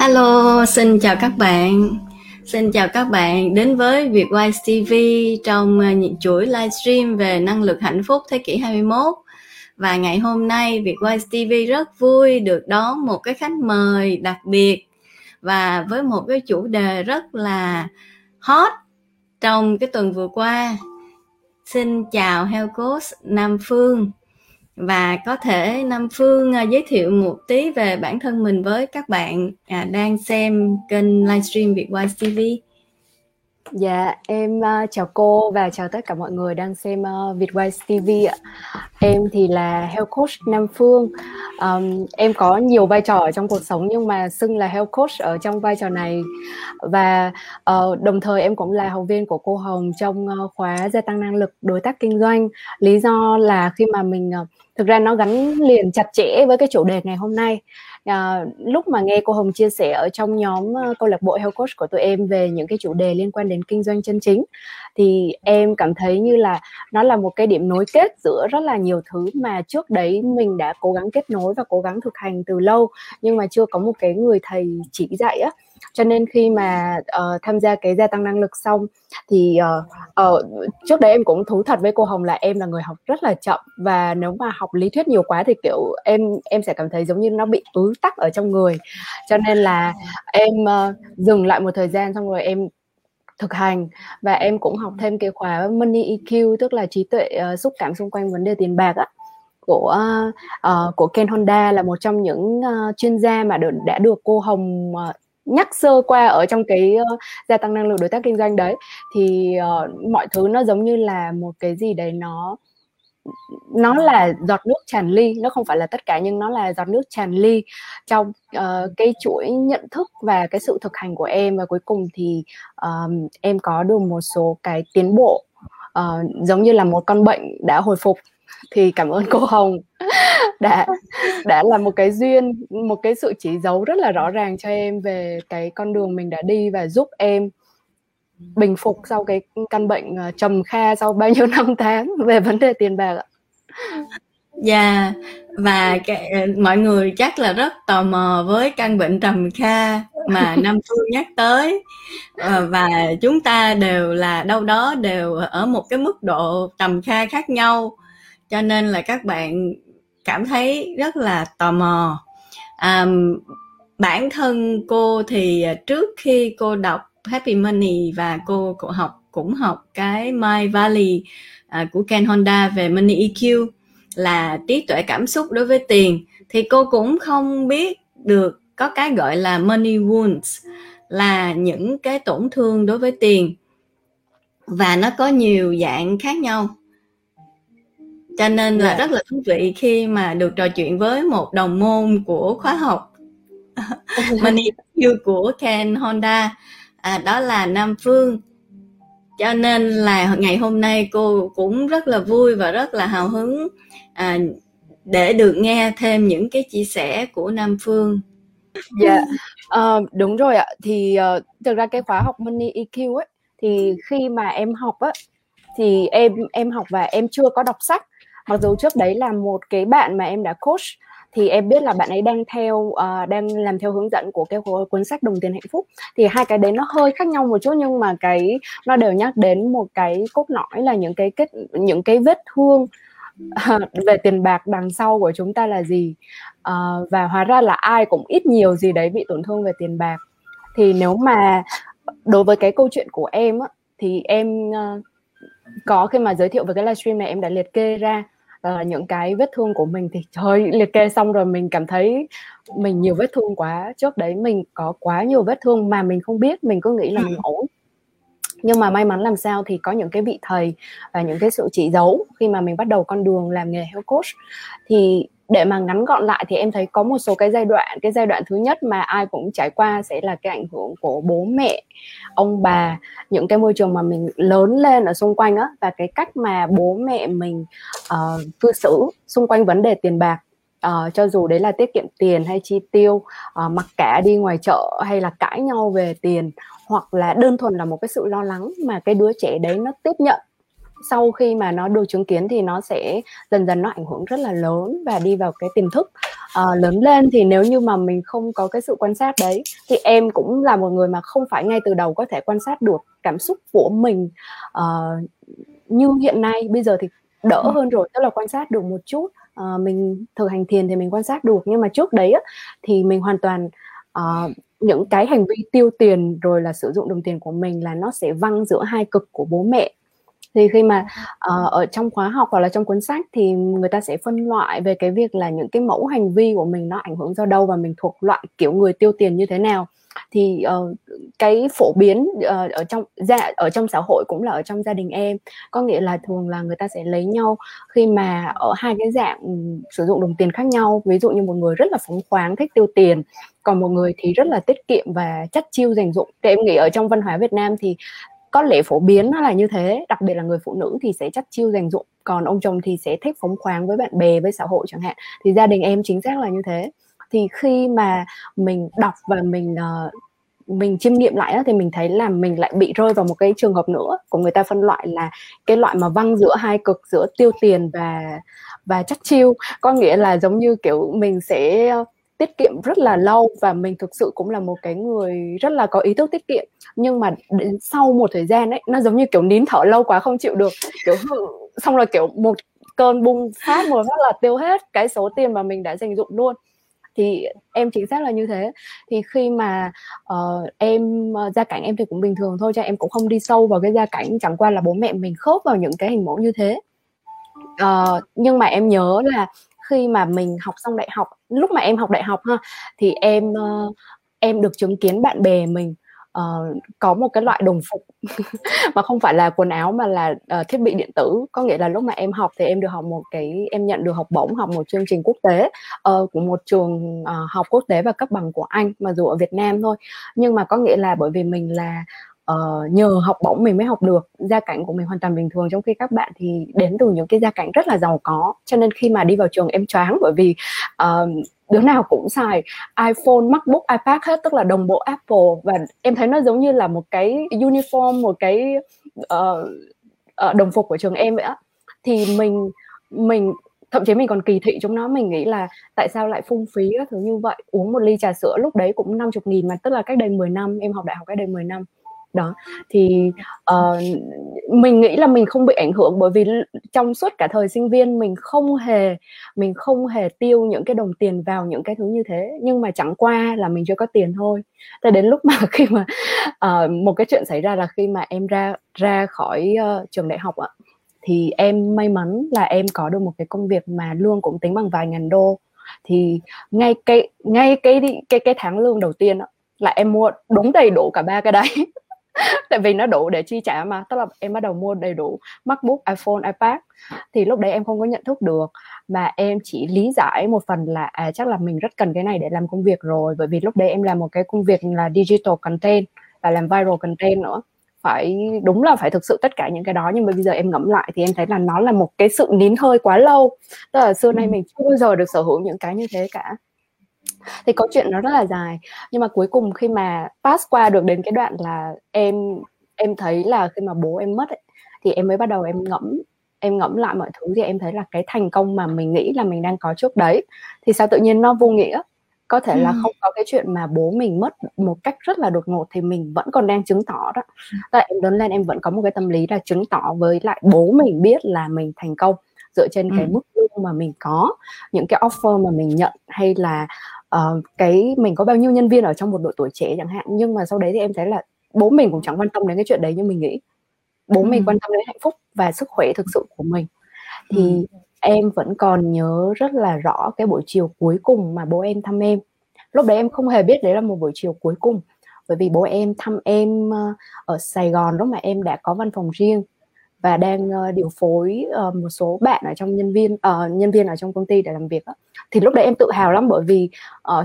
Hello, xin chào các bạn đến với Vietwise TV trong những chuỗi livestream về năng lực hạnh phúc thế kỷ 21. Và ngày hôm nay Vietwise TV rất vui được đón một cái khách mời đặc biệt và với một cái chủ đề rất là hot trong cái tuần vừa qua. Xin chào Heo Cos Nam Phương. Và có thể Nam Phương giới thiệu một tí về bản thân mình với các bạn đang xem kênh livestream Vietwise TV. Dạ, em chào cô và chào tất cả mọi người đang xem Vietwise TV ạ. Em thì là Heo Coach Nam Phương. Em có nhiều vai trò ở trong cuộc sống nhưng mà xưng là Heo Coach ở trong vai trò này. Và đồng thời em cũng là học viên của cô Hồng trong khóa gia tăng năng lực đối tác kinh doanh. Lý do là khi mà mình thực ra nó gắn liền chặt chẽ với cái chủ đề ngày hôm nay. Lúc mà nghe cô Hồng chia sẻ ở trong nhóm câu lạc bộ Heo Coach của tụi em về những cái chủ đề liên quan đến kinh doanh chân chính, thì em cảm thấy như là nó là một cái điểm nối kết giữa rất là nhiều thứ mà trước đấy mình đã cố gắng kết nối và cố gắng thực hành từ lâu nhưng mà chưa có một cái người thầy chỉ dạy á. Cho nên khi mà tham gia cái gia tăng năng lực xong thì trước đấy em cũng thú thật với cô Hồng là em là người học rất là chậm, và nếu mà học lý thuyết nhiều quá thì kiểu em sẽ cảm thấy giống như nó bị ứ tắc ở trong người. Cho nên là em dừng lại một thời gian xong rồi em thực hành, và em cũng học thêm cái khóa Money EQ, tức là trí tuệ xúc cảm xung quanh vấn đề tiền bạc á, của Ken Honda, là một trong những chuyên gia mà đã được cô Hồng nhắc sơ qua ở trong cái gia tăng năng lực đối tác kinh doanh đấy. Thì mọi thứ nó giống như là một cái gì đấy, nó là giọt nước tràn ly, nó không phải là tất cả nhưng nó là giọt nước tràn ly trong cái chuỗi nhận thức và cái sự thực hành của em. Và cuối cùng thì em có được một số cái tiến bộ, giống như là một con bệnh đã hồi phục. Thì cảm ơn cô Hồng đã là một cái duyên, một cái sự chỉ dấu rất là rõ ràng cho em về cái con đường mình đã đi, và giúp em bình phục sau cái căn bệnh trầm kha sau bao nhiêu năm tháng về vấn đề tiền bạc ạ. Dạ, và mọi người chắc là rất tò mò với căn bệnh trầm kha mà Nam Phương nhắc tới, và chúng ta đều là đâu đó đều ở một cái mức độ trầm kha khác nhau, cho nên là các bạn cảm thấy rất là tò mò. Bản thân cô thì trước khi cô đọc Happy Money và cô cũng học cái My Valley của Ken Honda về Money EQ là trí tuệ cảm xúc đối với tiền, thì cô cũng không biết được có cái gọi là Money Wounds, là những cái tổn thương đối với tiền, và nó có nhiều dạng khác nhau. Cho nên là rất là thú vị khi mà được trò chuyện với một đồng môn của khóa học Money EQ của Ken Honda, đó là Nam Phương. Cho nên là ngày hôm nay cô cũng rất là vui và rất là hào hứng để được nghe thêm những cái chia sẻ của Nam Phương. Dạ, đúng rồi ạ. Thì thực ra cái khóa học Money EQ ấy, thì khi mà em học á, thì em học và em chưa có đọc sách. Mặc dù trước đấy là một cái bạn mà em đã coach, thì em biết là bạn ấy đang làm theo hướng dẫn của cái cuốn sách Đồng Tiền Hạnh Phúc. Thì hai cái đấy nó hơi khác nhau một chút, nhưng mà nó đều nhắc đến một cái cốt lõi là những cái vết thương về tiền bạc đằng sau của chúng ta là gì. Và hóa ra là ai cũng ít nhiều gì đấy bị tổn thương về tiền bạc. Thì nếu mà đối với cái câu chuyện của em á, thì em có khi mà giới thiệu về cái livestream này, em đã liệt kê ra những cái vết thương của mình. Thì trời, liệt kê xong rồi mình cảm thấy mình nhiều vết thương quá. Trước đấy mình có quá nhiều vết thương mà mình không biết, mình cứ nghĩ là mình ổn. Nhưng mà may mắn làm sao thì có những cái vị thầy và những cái sự chỉ dấu khi mà mình bắt đầu con đường làm nghề health coach. Thì để mà ngắn gọn lại thì em thấy có một số cái giai đoạn thứ nhất mà ai cũng trải qua sẽ là cái ảnh hưởng của bố mẹ, ông bà, những cái môi trường mà mình lớn lên ở xung quanh á, và cái cách mà bố mẹ mình cư xử xung quanh vấn đề tiền bạc. Cho dù đấy là tiết kiệm tiền hay chi tiêu, mặc cả đi ngoài chợ, hay là cãi nhau về tiền, hoặc là đơn thuần là một cái sự lo lắng mà cái đứa trẻ đấy nó tiếp nhận sau khi mà nó được chứng kiến thì nó sẽ dần dần nó ảnh hưởng rất là lớn và đi vào cái tiềm thức lớn lên. Thì nếu như mà mình không có cái sự quan sát đấy, thì em cũng là một người mà không phải ngay từ đầu có thể quan sát được cảm xúc của mình như hiện nay. Bây giờ thì đỡ hơn rồi, tức là quan sát được một chút. Mình thực hành thiền thì mình quan sát được, nhưng mà trước đấy á, thì mình hoàn toàn những cái hành vi tiêu tiền rồi là sử dụng đồng tiền của mình là nó sẽ văng giữa hai cực của bố mẹ. Thì khi mà ở trong khóa học hoặc là trong cuốn sách thì người ta sẽ phân loại về cái việc là những cái mẫu hành vi của mình nó ảnh hưởng do đâu và mình thuộc loại kiểu người tiêu tiền như thế nào. Thì cái phổ biến ở trong xã hội cũng là ở trong gia đình em, có nghĩa là thường là người ta sẽ lấy nhau khi mà ở hai cái dạng sử dụng đồng tiền khác nhau. Ví dụ như một người rất là phóng khoáng, thích tiêu tiền, còn một người thì rất là tiết kiệm và chắt chiu dành dụm. Thì em nghĩ ở trong văn hóa Việt Nam thì có lẽ phổ biến nó là như thế, đặc biệt là người phụ nữ thì sẽ chắt chiu dành dụm, còn ông chồng thì sẽ thích phóng khoáng với bạn bè, với xã hội chẳng hạn. Thì gia đình em chính xác là như thế. Thì khi mà mình đọc và mình chiêm nghiệm lại đó, thì mình thấy là mình lại bị rơi vào một cái trường hợp nữa của người ta phân loại là cái loại mà văng giữa hai cực, giữa tiêu tiền và chắt chiu. Có nghĩa là giống như kiểu mình sẽ tiết kiệm rất là lâu và mình thực sự cũng là một cái người rất là có ý thức tiết kiệm, nhưng mà đến sau một thời gian ấy, nó giống như kiểu nín thở lâu quá không chịu được, kiểu xong rồi kiểu một cơn bùng phát một phát là tiêu hết cái số tiền mà mình đã dành dụm luôn. Thì em chính xác là như thế. Thì khi mà em gia cảnh em thì cũng bình thường thôi, cho em cũng không đi sâu vào cái gia cảnh, chẳng qua là bố mẹ mình khớp vào những cái hình mẫu như thế. Nhưng mà em nhớ là khi mà mình học xong đại học, lúc mà em học đại học ha, thì em được chứng kiến bạn bè mình có một cái loại đồng phục mà không phải là quần áo mà là thiết bị điện tử. Có nghĩa là lúc mà em học thì em được học một cái, em nhận được học bổng học một chương trình quốc tế của một trường học quốc tế và cấp bằng của Anh, mà dù ở Việt Nam thôi. Nhưng mà có nghĩa là bởi vì mình là nhờ học bổng mình mới học được, gia cảnh của mình hoàn toàn bình thường, trong khi các bạn thì đến từ những cái gia cảnh rất là giàu có. Cho nên khi mà đi vào trường em choáng, bởi vì đứa nào cũng xài iPhone, MacBook, iPad hết, tức là đồng bộ Apple. Và em thấy nó giống như là một cái uniform, một cái đồng phục của trường em vậy á. Thì mình thậm chí mình còn kỳ thị chúng nó, mình nghĩ là tại sao lại phung phí các thứ như vậy. Uống một ly trà sữa lúc đấy cũng 50.000, mà tức là cách đây 10 năm, em học đại học cách đây 10 năm. Đó, thì mình nghĩ là mình không bị ảnh hưởng, bởi vì trong suốt cả thời sinh viên mình không hề tiêu những cái đồng tiền vào những cái thứ như thế, nhưng mà chẳng qua là mình chưa có tiền thôi. Thế đến lúc mà khi mà một cái chuyện xảy ra là khi mà em ra khỏi trường đại học ạ, thì em may mắn là em có được một cái công việc mà lương cũng tính bằng vài ngàn đô. Thì ngay cái tháng lương đầu tiên ạ, là em mua đúng đầy đủ cả ba cái đấy tại vì nó đủ để chi trả mà, tức là em bắt đầu mua đầy đủ MacBook, iPhone, iPad. Thì lúc đấy em không có nhận thức được, mà em chỉ lý giải một phần là chắc là mình rất cần cái này để làm công việc rồi, bởi vì lúc đấy em làm một cái công việc là digital content và làm viral content nữa, đúng là phải thực sự tất cả những cái đó. Nhưng mà bây giờ em ngẫm lại thì em thấy là nó là một cái sự nín hơi quá lâu, tức là xưa nay mình chưa bao giờ được sở hữu những cái như thế cả. Thì câu chuyện nó rất là dài, nhưng mà cuối cùng khi mà pass qua được đến cái đoạn là em thấy là khi mà bố em mất ấy, thì em mới bắt đầu em ngẫm lại mọi thứ. Thì em thấy là cái thành công mà mình nghĩ là mình đang có trước đấy thì sao tự nhiên nó vô nghĩa. Có thể là không có cái chuyện mà bố mình mất một cách rất là đột ngột thì mình vẫn còn đang chứng tỏ đó. Tức là em lớn lên em vẫn có một cái tâm lý là chứng tỏ với lại bố mình biết là mình thành công dựa trên cái mức lương mà mình có, những cái offer mà mình nhận, hay là cái mình có bao nhiêu nhân viên ở trong một độ tuổi trẻ chẳng hạn. Nhưng mà sau đấy thì em thấy là bố mình cũng chẳng quan tâm đến cái chuyện đấy như mình nghĩ. Bố mình quan tâm đến hạnh phúc và sức khỏe thực sự của mình. Thì em vẫn còn nhớ rất là rõ cái buổi chiều cuối cùng mà bố em thăm em. Lúc đấy em không hề biết đấy là một buổi chiều cuối cùng, bởi vì bố em thăm em ở Sài Gòn lúc mà em đã có văn phòng riêng và đang điều phối một số bạn ở trong nhân viên ở trong công ty để làm việc đó. Thì lúc đấy em tự hào lắm, bởi vì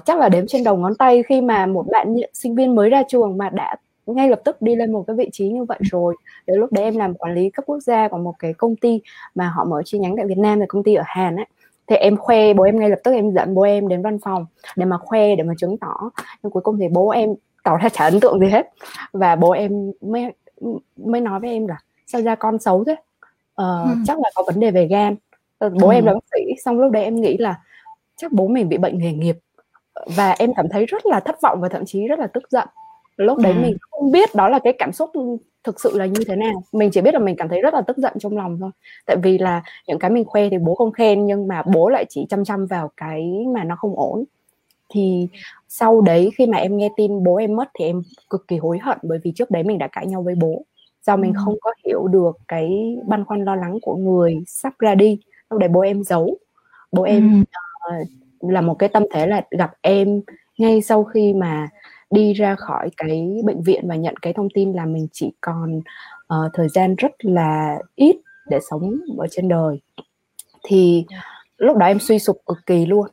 chắc là đếm trên đầu ngón tay khi mà một bạn sinh viên mới ra trường mà đã ngay lập tức đi lên một cái vị trí như vậy rồi. Đến lúc đấy em làm quản lý cấp quốc gia của một cái công ty mà họ mở chi nhánh tại Việt Nam, là công ty ở Hàn ấy. Thì em khoe bố em ngay lập tức, em dẫn bố em đến văn phòng để mà khoe, để mà chứng tỏ. Nhưng cuối cùng thì bố em tỏ ra chả ấn tượng gì hết, và bố em mới nói với em là sao da con xấu thế, chắc là có vấn đề về gan. Bố em là bác sĩ, xong lúc đấy em nghĩ là chắc bố mình bị bệnh nghề nghiệp, và em cảm thấy rất là thất vọng và thậm chí rất là tức giận. Lúc đấy mình không biết đó là cái cảm xúc thực sự là như thế nào, mình chỉ biết là mình cảm thấy rất là tức giận trong lòng thôi, tại vì là những cái mình khoe thì bố không khen, nhưng mà bố lại chỉ chăm chăm vào cái mà nó không ổn. Thì sau đấy khi mà em nghe tin bố em mất thì em cực kỳ hối hận, bởi vì trước đấy mình đã cãi nhau với bố do mình không có hiểu được cái băn khoăn lo lắng của người sắp ra đi. Lúc đấy bố em giấu, bố em là một cái tâm thế là gặp em ngay sau khi mà đi ra khỏi cái bệnh viện và nhận cái thông tin là mình chỉ còn thời gian rất là ít để sống ở trên đời. Thì lúc đó em suy sụp cực kỳ luôn.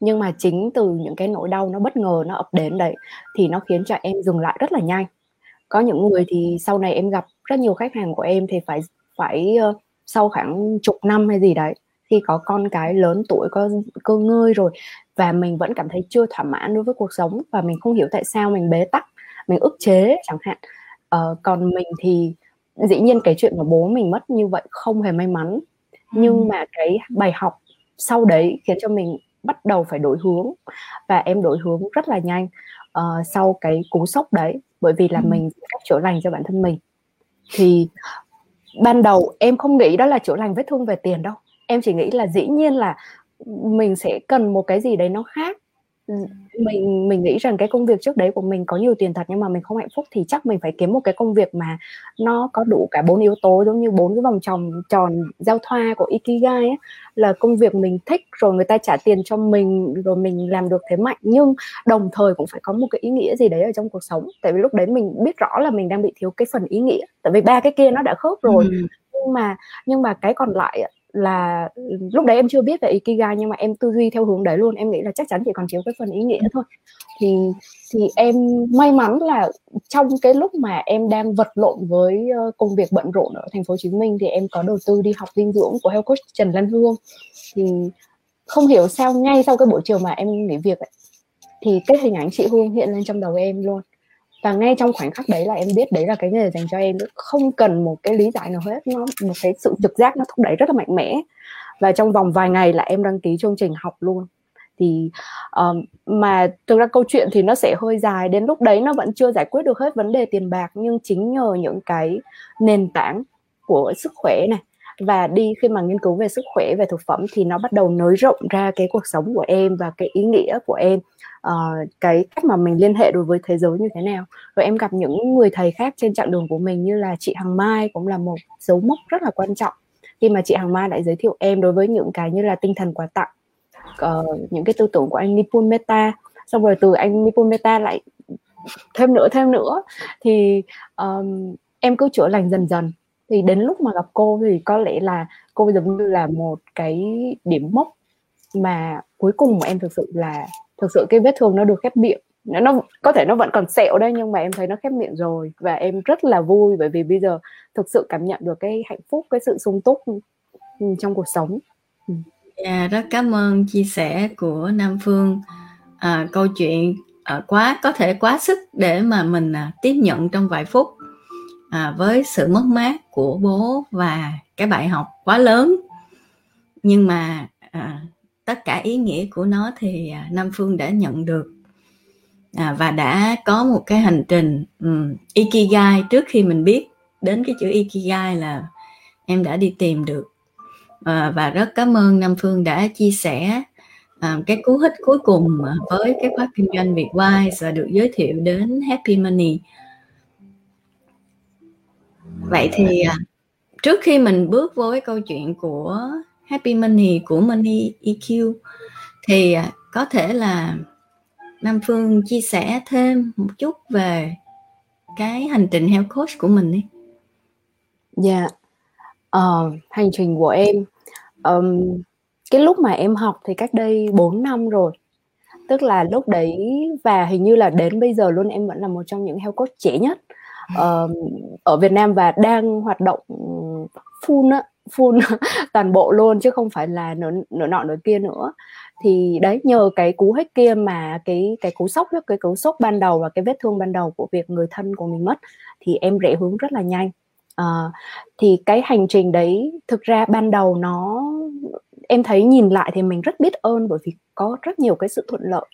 Nhưng mà chính từ những cái nỗi đau nó bất ngờ nó ập đến đấy thì nó khiến cho em dừng lại rất là nhanh. Có những người thì sau này em gặp rất nhiều khách hàng của em thì phải sau khoảng chục năm hay gì đấy, khi có con cái lớn tuổi, có cơ ngơi rồi, và mình vẫn cảm thấy chưa thỏa mãn đối với cuộc sống, và mình không hiểu tại sao mình bế tắc, mình ức chế chẳng hạn. Còn mình thì dĩ nhiên cái chuyện mà bố mình mất như vậy không hề may mắn, nhưng mà cái bài học sau đấy khiến cho mình bắt đầu phải đổi hướng, và em đổi hướng rất là nhanh sau cái cú sốc đấy, bởi vì là mình cách chữa lành cho bản thân mình. Thì ban đầu em không nghĩ đó là chữa lành vết thương về tiền đâu, em chỉ nghĩ là dĩ nhiên là mình sẽ cần một cái gì đấy nó khác. Mình nghĩ rằng cái công việc trước đấy của mình có nhiều tiền thật nhưng mà mình không hạnh phúc, thì chắc mình phải kiếm một cái công việc mà nó có đủ cả 4 yếu tố, giống như 4 cái vòng tròn giao thoa của Ikigai ấy, là công việc mình thích, rồi người ta trả tiền cho mình, rồi mình làm được thế mạnh, nhưng đồng thời cũng phải có một cái ý nghĩa gì đấy ở trong cuộc sống. Tại vì lúc đấy mình biết rõ là mình đang bị thiếu cái phần ý nghĩa, tại vì ba cái kia nó đã khớp rồi, nhưng mà cái còn lại là lúc đấy em chưa biết về Ikigai, nhưng mà em tư duy theo hướng đấy luôn. Em nghĩ là chắc chắn chỉ còn thiếu cái phần ý nghĩa thôi. Thì em may mắn là trong cái lúc mà em đang vật lộn với công việc bận rộn ở thành phố Hồ Chí Minh thì em có đầu tư đi học dinh dưỡng của Heo Coach Trần Lan Hương. Thì không hiểu sao ngay sau cái buổi chiều mà em nghỉ việc ấy, thì cái hình ảnh chị Hương hiện lên trong đầu em luôn. Và ngay trong khoảnh khắc đấy là em biết đấy là cái nghề dành cho em, không cần một cái lý giải nào hết, nó một cái sự trực giác nó thúc đẩy rất là mạnh mẽ. Và trong vòng vài ngày là em đăng ký chương trình học luôn. Thì mà thực ra câu chuyện thì nó sẽ hơi dài, đến lúc đấy nó vẫn chưa giải quyết được hết vấn đề tiền bạc, nhưng chính nhờ những cái nền tảng của sức khỏe này, và đi khi mà nghiên cứu về sức khỏe, về thực phẩm, thì nó bắt đầu nới rộng ra cái cuộc sống của em và cái ý nghĩa của em, cái cách mà mình liên hệ đối với thế giới như thế nào. Rồi em gặp những người thầy khác trên chặng đường của mình, như là chị Hằng Mai cũng là một dấu mốc rất là quan trọng, khi mà chị Hằng Mai lại giới thiệu em đối với những cái như là tinh thần quà tặng, những cái tư tưởng của anh Nipun Meta. Xong rồi từ anh Nipun Meta lại thêm nữa thì em cứ chữa lành dần dần. Thì đến lúc mà gặp cô thì có lẽ là cô giống như là một cái điểm mốc mà cuối cùng mà em thực sự cái vết thương nó được khép miệng. Nó có thể nó vẫn còn sẹo đây, nhưng mà em thấy nó khép miệng rồi, và em rất là vui, bởi vì bây giờ thực sự cảm nhận được cái hạnh phúc, cái sự sung túc trong cuộc sống. Rất cảm ơn chia sẻ của Nam Phương. Câu chuyện có thể quá sức để mà mình tiếp nhận trong vài phút. Với sự mất mát của bố và cái bài học quá lớn, nhưng mà tất cả ý nghĩa của nó thì Nam Phương đã nhận được, và đã có một cái hành trình Ikigai. Trước khi mình biết đến cái chữ Ikigai là em đã đi tìm được, và rất cảm ơn Nam Phương đã chia sẻ cái cú hích cuối cùng với cái khóa kinh doanh Vietwise và được giới thiệu đến Happy Money. Vậy thì trước khi mình bước vô cái câu chuyện của Happy Money, của Money EQ, thì có thể là Nam Phương chia sẻ thêm một chút về cái hành trình Health Coach của mình đi. Hành trình của em, cái lúc mà em học thì cách đây 4 năm rồi. Tức là lúc đấy, và hình như là đến bây giờ luôn, em vẫn là một trong những Health Coach trẻ nhất ở Việt Nam, và đang hoạt động full toàn bộ luôn, chứ không phải là nửa nọ nửa kia nữa. Thì đấy, nhờ cái cú hích kia mà cái cú sốc ban đầu và cái vết thương ban đầu của việc người thân của mình mất, thì em rẽ hướng rất là nhanh. Thì cái hành trình đấy thực ra ban đầu nó, em thấy nhìn lại thì mình rất biết ơn, bởi vì có rất nhiều cái sự thuận lợi.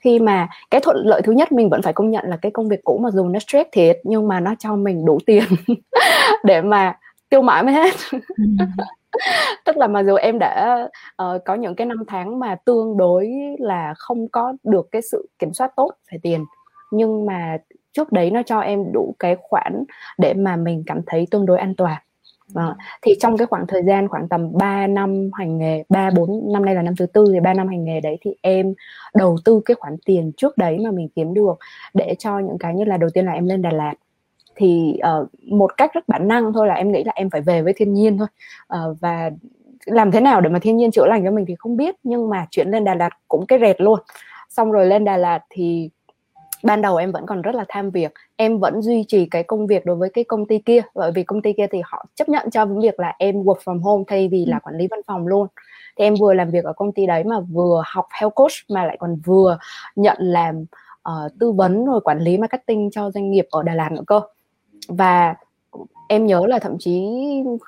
Khi mà cái thuận lợi thứ nhất mình vẫn phải công nhận là cái công việc cũ mặc dù nó stress thiệt nhưng mà nó cho mình đủ tiền để mà tiêu mãi mới hết. Tức là mặc dù em đã có những cái năm tháng mà tương đối là không có được cái sự kiểm soát tốt về tiền, nhưng mà trước đấy nó cho em đủ cái khoản để mà mình cảm thấy tương đối an toàn. Thì trong cái khoảng thời gian khoảng tầm 3 năm hành nghề, 3-4 năm nay là năm thứ tư, thì 3 năm hành nghề đấy thì em đầu tư cái khoản tiền trước đấy mà mình kiếm được để cho những cái như là, đầu tiên là em lên Đà Lạt. Thì một cách rất bản năng thôi là em nghĩ là em phải về với thiên nhiên thôi, và làm thế nào để mà thiên nhiên chữa lành cho mình thì không biết, nhưng mà chuyển lên Đà Lạt cũng cái rệt luôn. Xong rồi lên Đà Lạt thì ban đầu em vẫn còn rất là tham việc, em vẫn duy trì cái công việc đối với cái công ty kia, bởi vì công ty kia thì họ chấp nhận cho việc là em work from home thay vì là quản lý văn phòng luôn. Thì em vừa làm việc ở công ty đấy mà vừa học Heo Coach, mà lại còn vừa nhận làm tư vấn rồi quản lý marketing cho doanh nghiệp ở Đà Lạt nữa cơ. Và em nhớ là thậm chí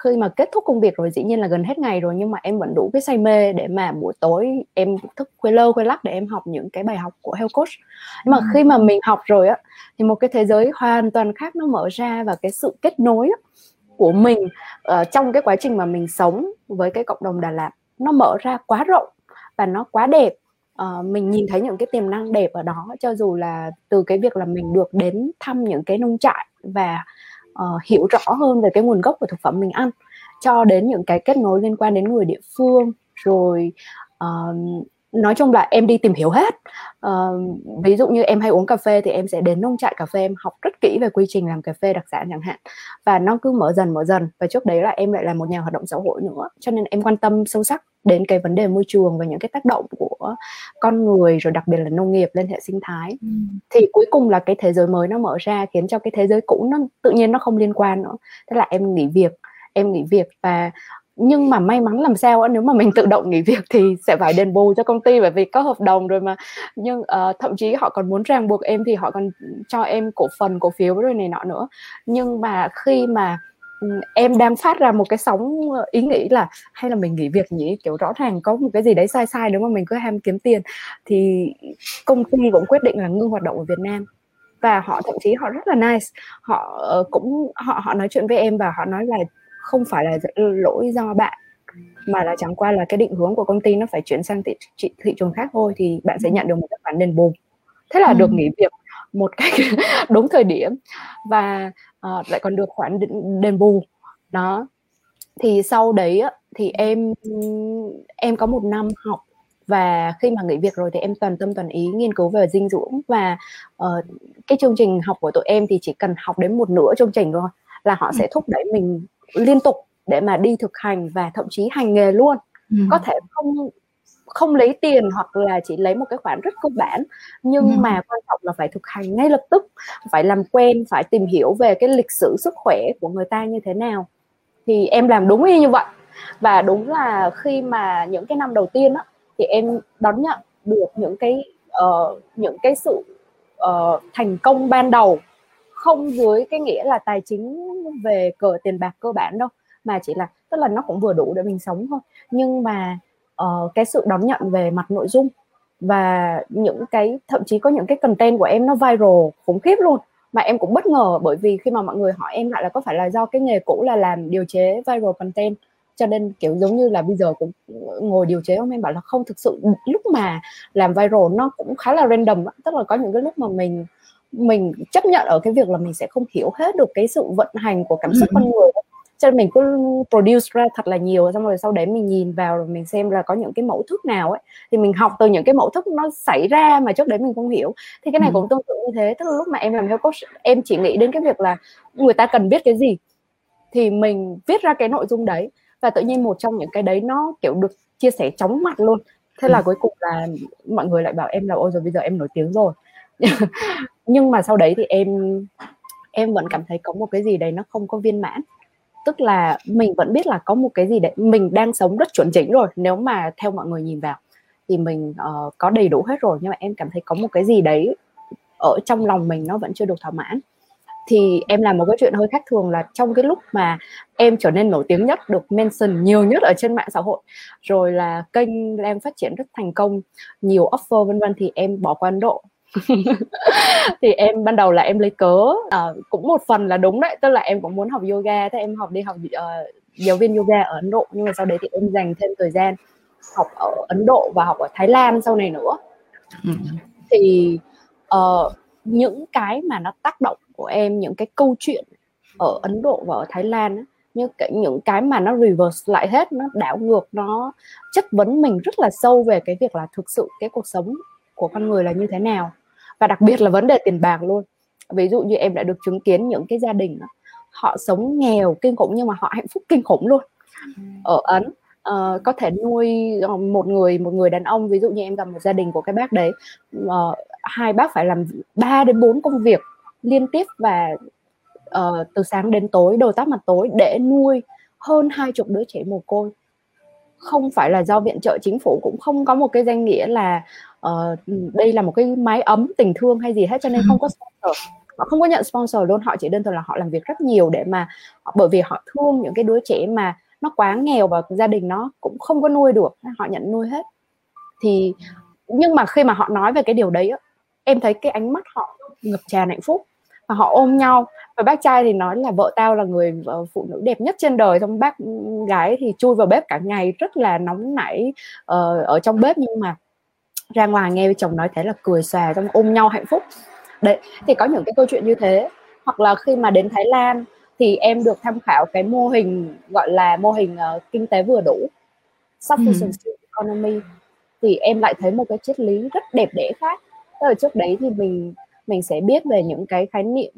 khi mà kết thúc công việc rồi, dĩ nhiên là gần hết ngày rồi, nhưng mà em vẫn đủ cái say mê để mà buổi tối em thức khuya lơ khuya lắc để em học những cái bài học của Heo Coach. Nhưng mà khi mà mình học rồi á, thì một cái thế giới hoàn toàn khác nó mở ra, và cái sự kết nối của mình trong cái quá trình mà mình sống với cái cộng đồng Đà Lạt nó mở ra quá rộng và nó quá đẹp. Mình nhìn thấy những cái tiềm năng đẹp ở đó, cho dù là từ cái việc là mình được đến thăm những cái nông trại và hiểu rõ hơn về cái nguồn gốc của thực phẩm mình ăn, cho đến những cái kết nối liên quan đến người địa phương. Rồi nói chung là em đi tìm hiểu hết. Ví dụ như em hay uống cà phê thì em sẽ đến nông trại cà phê, em học rất kỹ về quy trình làm cà phê đặc sản chẳng hạn. Và nó cứ mở dần. Và trước đấy là em lại là một nhà hoạt động xã hội nữa, cho nên em quan tâm sâu sắc đến cái vấn đề môi trường và những cái tác động của con người, rồi đặc biệt là nông nghiệp lên hệ sinh thái. Thì cuối cùng là cái thế giới mới nó mở ra, khiến cho cái thế giới cũ nó tự nhiên nó không liên quan nữa. Thế là em nghỉ việc. Và nhưng mà may mắn làm sao á, nếu mà mình tự động nghỉ việc thì sẽ phải đền bù cho công ty, bởi vì có hợp đồng rồi mà. Nhưng thậm chí họ còn muốn ràng buộc em, thì họ còn cho em cổ phần, cổ phiếu rồi này nọ nữa. Nhưng mà khi mà em đang phát ra một cái sóng ý nghĩ là hay là mình nghỉ việc nhỉ, kiểu rõ ràng có một cái gì đấy sai đúng không, mình cứ ham kiếm tiền, thì công ty cũng quyết định là ngưng hoạt động ở Việt Nam. Và họ thậm chí họ rất là nice, họ nói chuyện với em và họ nói là không phải là lỗi do bạn, mà là chẳng qua là cái định hướng của công ty nó phải chuyển sang thị trường khác thôi, thì bạn sẽ nhận được một cái khoản đền bù. Thế là được nghỉ việc một cách đúng thời điểm, và lại còn được khoản đền bù đó. Thì sau đấy thì em có một năm học, và khi mà nghỉ việc rồi thì em toàn tâm toàn ý nghiên cứu về dinh dưỡng. Và cái chương trình học của tụi em thì chỉ cần học đến một nửa chương trình thôi là họ sẽ thúc đẩy mình liên tục để mà đi thực hành, và thậm chí hành nghề luôn. Có thể không lấy tiền, hoặc là chỉ lấy một cái khoản rất cơ bản, nhưng mà quan trọng là phải thực hành ngay lập tức, phải làm quen, phải tìm hiểu về cái lịch sử sức khỏe của người ta như thế nào. Thì em làm đúng như vậy, và đúng là khi mà những cái năm đầu tiên á, thì em đón nhận được những cái sự thành công ban đầu, không dưới cái nghĩa là tài chính về cờ tiền bạc cơ bản đâu, mà chỉ là tức là nó cũng vừa đủ để mình sống thôi. Nhưng mà cái sự đón nhận về mặt nội dung, và những cái thậm chí có những cái content của em nó viral khủng khiếp luôn, mà em cũng bất ngờ, bởi vì khi mà mọi người hỏi em lại là có phải là do cái nghề cũ là làm điều chế viral content, cho nên kiểu giống như là bây giờ cũng ngồi điều chế. Ông em bảo là không, thực sự lúc mà làm viral nó cũng khá là random, tức là có những cái lúc mà mình chấp nhận ở cái việc là mình sẽ không hiểu hết được cái sự vận hành của cảm xúc con người, cho nên mình cứ produce ra thật là nhiều, xong rồi sau đấy mình nhìn vào rồi mình xem là có những cái mẫu thức nào ấy, thì mình học từ những cái mẫu thức nó xảy ra mà trước đấy mình không hiểu. Thì cái này cũng tương tự như thế, tức là lúc mà em làm Heo Coach, em chỉ nghĩ đến cái việc là người ta cần biết cái gì thì mình viết ra cái nội dung đấy, và tự nhiên một trong những cái đấy nó kiểu được chia sẻ chóng mặt luôn. Thế là cuối cùng là mọi người lại bảo em là ôi rồi bây giờ em nổi tiếng rồi. Nhưng mà sau đấy thì em vẫn cảm thấy có một cái gì đấy nó không có viên mãn, tức là mình vẫn biết là có một cái gì đấy, mình đang sống rất chuẩn chỉnh rồi, nếu mà theo mọi người nhìn vào thì mình có đầy đủ hết rồi, nhưng mà em cảm thấy có một cái gì đấy ở trong lòng mình nó vẫn chưa được thỏa mãn. thì em làm một cái chuyện hơi khác thường là trong cái lúc mà em trở nên nổi tiếng nhất, được mention nhiều nhất ở trên mạng xã hội, rồi là kênh em phát triển rất thành công, nhiều offer vân vân, thì em bỏ qua Ấn Độ. Thì em ban đầu là em lấy cớ, cũng một phần là đúng đấy, tức là em cũng muốn học yoga, thế em đi học giáo viên yoga ở Ấn Độ, nhưng mà sau đấy thì em dành thêm thời gian học ở Ấn Độ và học ở Thái Lan sau này nữa. Thì những cái mà nó tác động của em, những cái câu chuyện ở Ấn Độ và ở Thái Lan, những cái mà nó reverse lại hết, nó đảo ngược, nó chất vấn mình rất là sâu về cái việc là thực sự cái cuộc sống của con người là như thế nào, và đặc biệt là vấn đề tiền bạc luôn. Ví dụ như em đã được chứng kiến những cái gia đình đó, họ sống nghèo kinh khủng nhưng mà họ hạnh phúc kinh khủng luôn. Ở Ấn có thể nuôi một người đàn ông, ví dụ như em gặp một gia đình của cái bác đấy, hai bác phải làm 3 đến 4 công việc liên tiếp và từ sáng đến tối, đầu tắt mặt tối, để nuôi hơn 20 đứa trẻ mồ côi. Không phải là do viện trợ chính phủ, cũng không có một cái danh nghĩa là đây là một cái mái ấm tình thương hay gì hết, cho nên không có sponsor, họ không có nhận sponsor luôn. Họ chỉ đơn thuần là họ làm việc rất nhiều để mà, bởi vì họ thương những cái đứa trẻ mà nó quá nghèo và gia đình nó cũng không có nuôi được, họ nhận nuôi hết. Thì nhưng mà khi mà họ nói về cái điều đấy, em thấy cái ánh mắt họ ngập tràn hạnh phúc và họ ôm nhau, và bác trai thì nói là vợ tao là người phụ nữ đẹp nhất trên đời, xong bác gái thì chui vào bếp cả ngày rất là nóng nảy ở trong bếp, nhưng mà ra ngoài nghe chồng nói thế là cười xòa, xong ôm nhau hạnh phúc. Đấy, thì có những cái câu chuyện như thế. Hoặc là khi mà đến Thái Lan thì em được tham khảo cái mô hình gọi là mô hình kinh tế vừa đủ, sufficiency economy, thì em lại thấy một cái triết lý rất đẹp đẽ khác. Tức là trước đấy thì mình sẽ biết về những cái khái niệm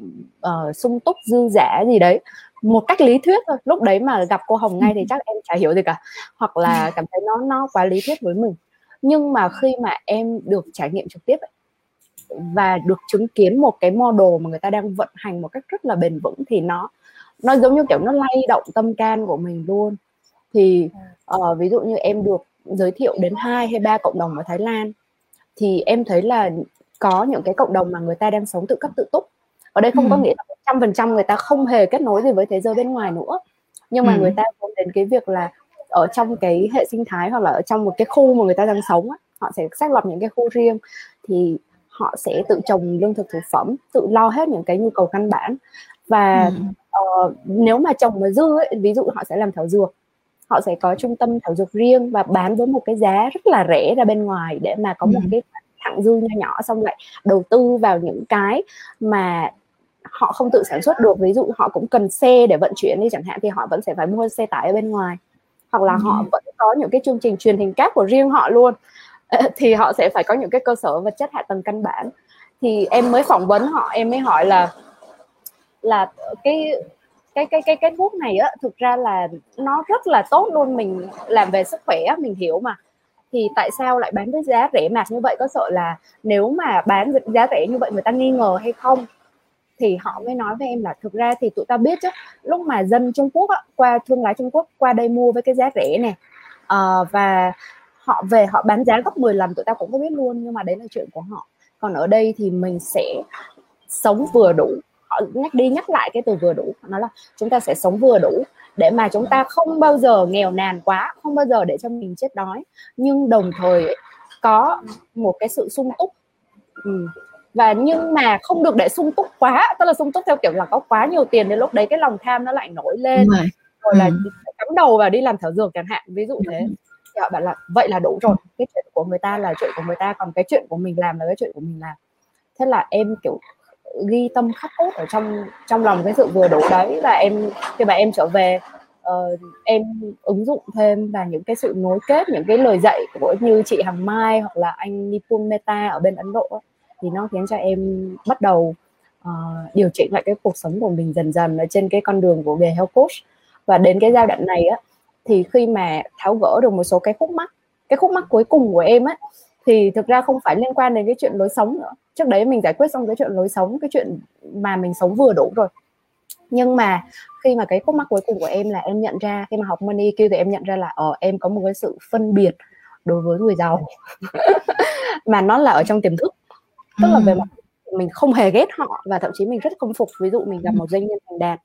sung túc, dư dả gì đấy một cách lý thuyết thôi. Lúc đấy mà gặp cô Hồng ngay thì chắc em chả hiểu gì cả, hoặc là cảm thấy nó quá lý thuyết với mình. Nhưng mà khi mà em được trải nghiệm trực tiếp ấy, và được chứng kiến một cái model mà người ta đang vận hành một cách rất là bền vững, thì nó giống như kiểu nó lay động tâm can của mình luôn. Thì ví dụ như em được giới thiệu đến 2 hay 3 cộng đồng ở Thái Lan, thì em thấy là có những cái cộng đồng mà người ta đang sống tự cấp tự túc. Ở đây không có nghĩa là 100% người ta không hề kết nối gì với thế giới bên ngoài nữa, nhưng mà người ta muốn đến cái việc là ở trong cái hệ sinh thái hoặc là ở trong một cái khu mà người ta đang sống, họ sẽ xác lập những cái khu riêng, thì họ sẽ tự trồng lương thực thực phẩm, tự lo hết những cái nhu cầu căn bản. Và nếu mà trồng mà dư ấy, ví dụ họ sẽ làm thảo dược, họ sẽ có trung tâm thảo dược riêng và bán với một cái giá rất là rẻ ra bên ngoài để mà có một cái thặng dư nho nhỏ, xong lại đầu tư vào những cái mà họ không tự sản xuất được. Ví dụ họ cũng cần xe để vận chuyển đi chẳng hạn, thì họ vẫn sẽ phải mua xe tải ở bên ngoài, hoặc là họ vẫn có những cái chương trình truyền hình cáp của riêng họ luôn, thì họ sẽ phải có những cái cơ sở vật chất hạ tầng căn bản. Thì em mới phỏng vấn họ, em mới hỏi là cái thuốc này á, thực ra là nó rất là tốt luôn, mình làm về sức khỏe mình hiểu mà, thì tại sao lại bán với giá rẻ mạt như vậy, có sợ là nếu mà bán với giá rẻ như vậy người ta nghi ngờ hay không? Thì họ mới nói với em là thực ra thì tụi ta biết chứ, lúc mà dân Trung Quốc á, thương lái Trung Quốc qua đây mua với cái giá rẻ này, và họ về họ bán giá gấp 10 lần tụi ta cũng có biết luôn, nhưng mà đấy là chuyện của họ. Còn ở đây thì mình sẽ sống vừa đủ. Họ nhắc lại cái từ vừa đủ, nó là chúng ta sẽ sống vừa đủ để mà chúng ta không bao giờ nghèo nàn quá, không bao giờ để cho mình chết đói, nhưng đồng thời có một cái sự sung túc. Và nhưng mà không được để sung túc quá, tức là sung túc theo kiểu là có quá nhiều tiền đến lúc đấy cái lòng tham nó lại nổi lên, rồi là cắm đầu vào đi làm thảo dược chẳng hạn, ví dụ thế. Thì họ bảo là vậy là đủ rồi, cái chuyện của người ta là chuyện của người ta, còn cái chuyện của mình làm là cái chuyện của mình làm. Thế là em kiểu ghi tâm khắc cốt ở trong lòng cái sự vừa đủ đấy, và em khi mà em trở về, em ứng dụng thêm vào những cái sự nối kết, những cái lời dạy của như chị Hằng Mai hoặc là anh Nipun Meta ở bên Ấn Độ ấy, thì nó khiến cho em bắt đầu điều chỉnh lại cái cuộc sống của mình dần dần ở trên cái con đường của nghề health coach. Và đến cái giai đoạn này á, thì khi mà tháo gỡ được một số cái khúc mắc, cái khúc mắc cuối cùng của em á, thì thực ra không phải liên quan đến cái chuyện lối sống nữa. Trước đấy mình giải quyết xong cái chuyện lối sống, cái chuyện mà mình sống vừa đủ rồi. Nhưng mà khi mà cái khúc mắc cuối cùng của em là em nhận ra, khi mà học Money EQ thì em nhận ra là em có một cái sự phân biệt đối với người giàu mà nó là ở trong tiềm thức. Tức là về mặt mình không hề ghét họ và thậm chí mình rất khâm phục. Ví dụ mình gặp một doanh nhân thành đạt,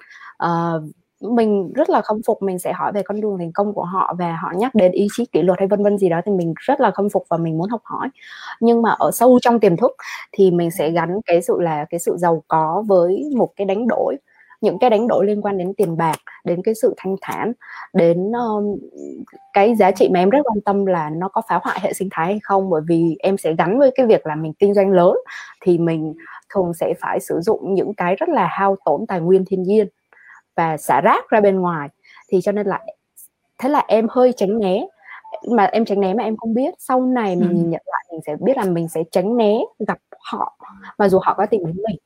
mình rất là khâm phục, mình sẽ hỏi về con đường thành công của họ và họ nhắc đến ý chí kỷ luật hay vân vân gì đó thì mình rất là khâm phục và mình muốn học hỏi. Nhưng mà ở sâu trong tiềm thức thì mình sẽ gắn cái sự là cái sự giàu có với một cái đánh đổi, những cái đánh đổi liên quan đến tiền bạc, đến cái sự thanh thản, đến cái giá trị mà em rất quan tâm là nó có phá hoại hệ sinh thái hay không, bởi vì em sẽ gắn với cái việc là mình kinh doanh lớn thì mình thường sẽ phải sử dụng những cái rất là hao tổn tài nguyên thiên nhiên và xả rác ra bên ngoài, thì cho nên là thế là em hơi tránh né, mà em tránh né mà em không biết. Sau này mình nhìn nhận lại mình sẽ biết là mình sẽ tránh né gặp họ mà dù họ có tìm đến mình.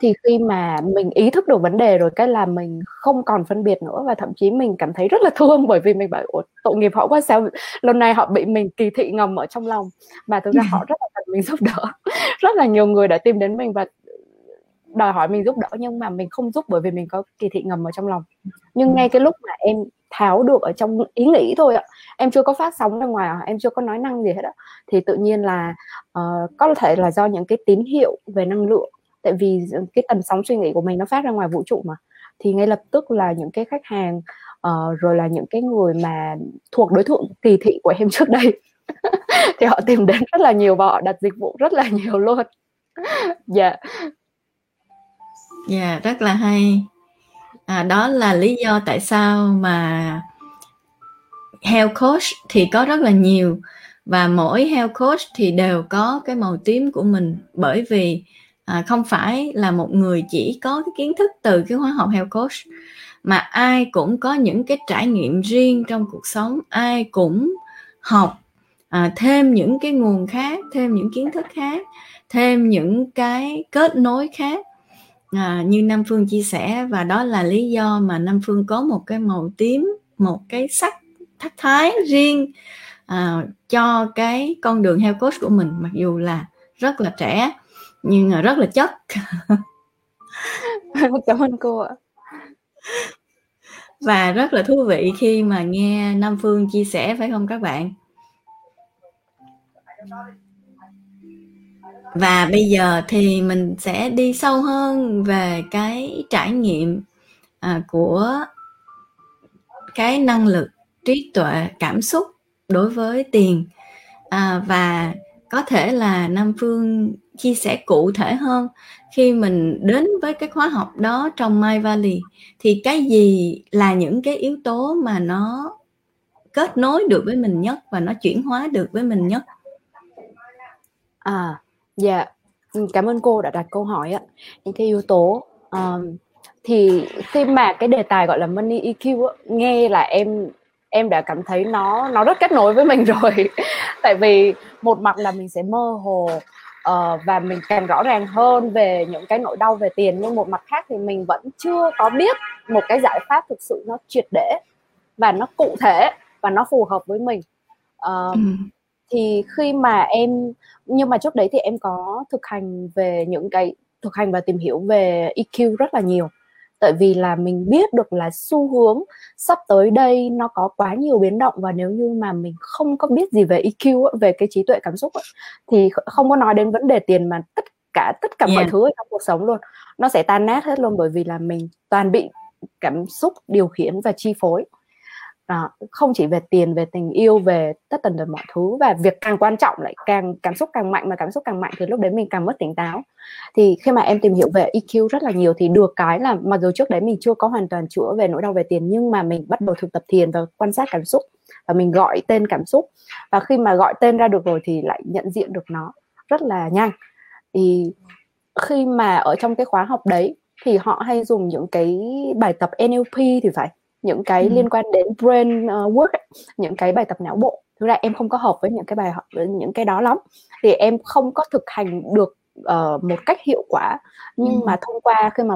Thì khi mà mình ý thức được vấn đề rồi cái là mình không còn phân biệt nữa và thậm chí mình cảm thấy rất là thương, bởi vì mình bảo tội nghiệp họ quá, sao lâu nay họ bị mình kỳ thị ngầm ở trong lòng mà thực ra họ rất là cần mình giúp đỡ. Rất là nhiều người đã tìm đến mình và đòi hỏi mình giúp đỡ nhưng mà mình không giúp bởi vì mình có kỳ thị ngầm ở trong lòng. Nhưng ngay cái lúc mà em tháo được ở trong ý nghĩ thôi ạ, em chưa có phát sóng ra ngoài, em chưa có nói năng gì hết đó, thì tự nhiên là có thể là do những cái tín hiệu về năng lượng, tại vì cái tần sóng suy nghĩ của mình nó phát ra ngoài vũ trụ mà, thì ngay lập tức là những cái khách hàng rồi là những cái người mà thuộc đối tượng kỳ thị của em trước đây thì họ tìm đến rất là nhiều và họ đặt dịch vụ rất là nhiều luôn. Dạ, rất là hay. Đó là lý do tại sao mà Heo Coach thì có rất là nhiều và mỗi Heo Coach thì đều có cái màu tím của mình, bởi vì không phải là một người chỉ có cái kiến thức từ cái khóa học Heo Coach mà ai cũng có những cái trải nghiệm riêng trong cuộc sống, ai cũng học thêm những cái nguồn khác, thêm những kiến thức khác, thêm những cái kết nối khác. Như Nam Phương chia sẻ, và đó là lý do mà Nam Phương có một cái màu tím, một cái sắc thác thái riêng cho cái con đường Heo Coach của mình, mặc dù là rất là trẻ nhưng mà rất là chất. Cảm ơn cô ạ. Và rất là thú vị khi mà nghe Nam Phương chia sẻ, phải không các bạn? Và bây giờ thì mình sẽ đi sâu hơn về cái trải nghiệm của cái năng lực, trí tuệ, cảm xúc đối với tiền. Và có thể là Nam Phương chia sẻ cụ thể hơn khi mình đến với cái khóa học đó trong My Valley, thì cái gì là những cái yếu tố mà nó kết nối được với mình nhất và nó chuyển hóa được với mình nhất? Dạ, cảm ơn cô đã đặt câu hỏi ạ. Những cái yếu tố thì khi mà cái đề tài gọi là Money EQ nghe là em đã cảm thấy nó rất kết nối với mình rồi. Tại vì một mặt là mình sẽ mơ hồ và mình càng rõ ràng hơn về những cái nỗi đau về tiền, nhưng một mặt khác thì mình vẫn chưa có biết một cái giải pháp thực sự nó triệt để và nó cụ thể và nó phù hợp với mình. Thì khi mà nhưng mà trước đấy thì em có thực hành và tìm hiểu về EQ rất là nhiều. Tại vì là mình biết được là xu hướng sắp tới đây nó có quá nhiều biến động, và nếu như mà mình không có biết gì về EQ, về cái trí tuệ cảm xúc thì không có nói đến vấn đề tiền mà tất cả mọi thứ trong cuộc sống luôn, nó sẽ tan nát hết luôn, bởi vì là mình toàn bị cảm xúc điều khiển và chi phối. Không chỉ về tiền, về tình yêu, về tất tần tật mọi thứ. Và việc càng quan trọng lại càng cảm xúc càng mạnh, mà cảm xúc càng mạnh thì lúc đấy mình càng mất tỉnh táo. Thì khi mà em tìm hiểu về EQ rất là nhiều thì được cái là mặc dù trước đấy mình chưa có hoàn toàn chữa về nỗi đau về tiền, nhưng mà mình bắt đầu thực tập thiền và quan sát cảm xúc, và mình gọi tên cảm xúc, và khi mà gọi tên ra được rồi thì lại nhận diện được nó rất là nhanh. Thì khi mà ở trong cái khóa học đấy thì họ hay dùng những cái bài tập NLP thì phải, những cái liên quan đến brain work, những cái bài tập não bộ. Thực ra em không có hợp với những cái đó lắm, thì em không có thực hành được một cách hiệu quả. Nhưng mà thông qua khi mà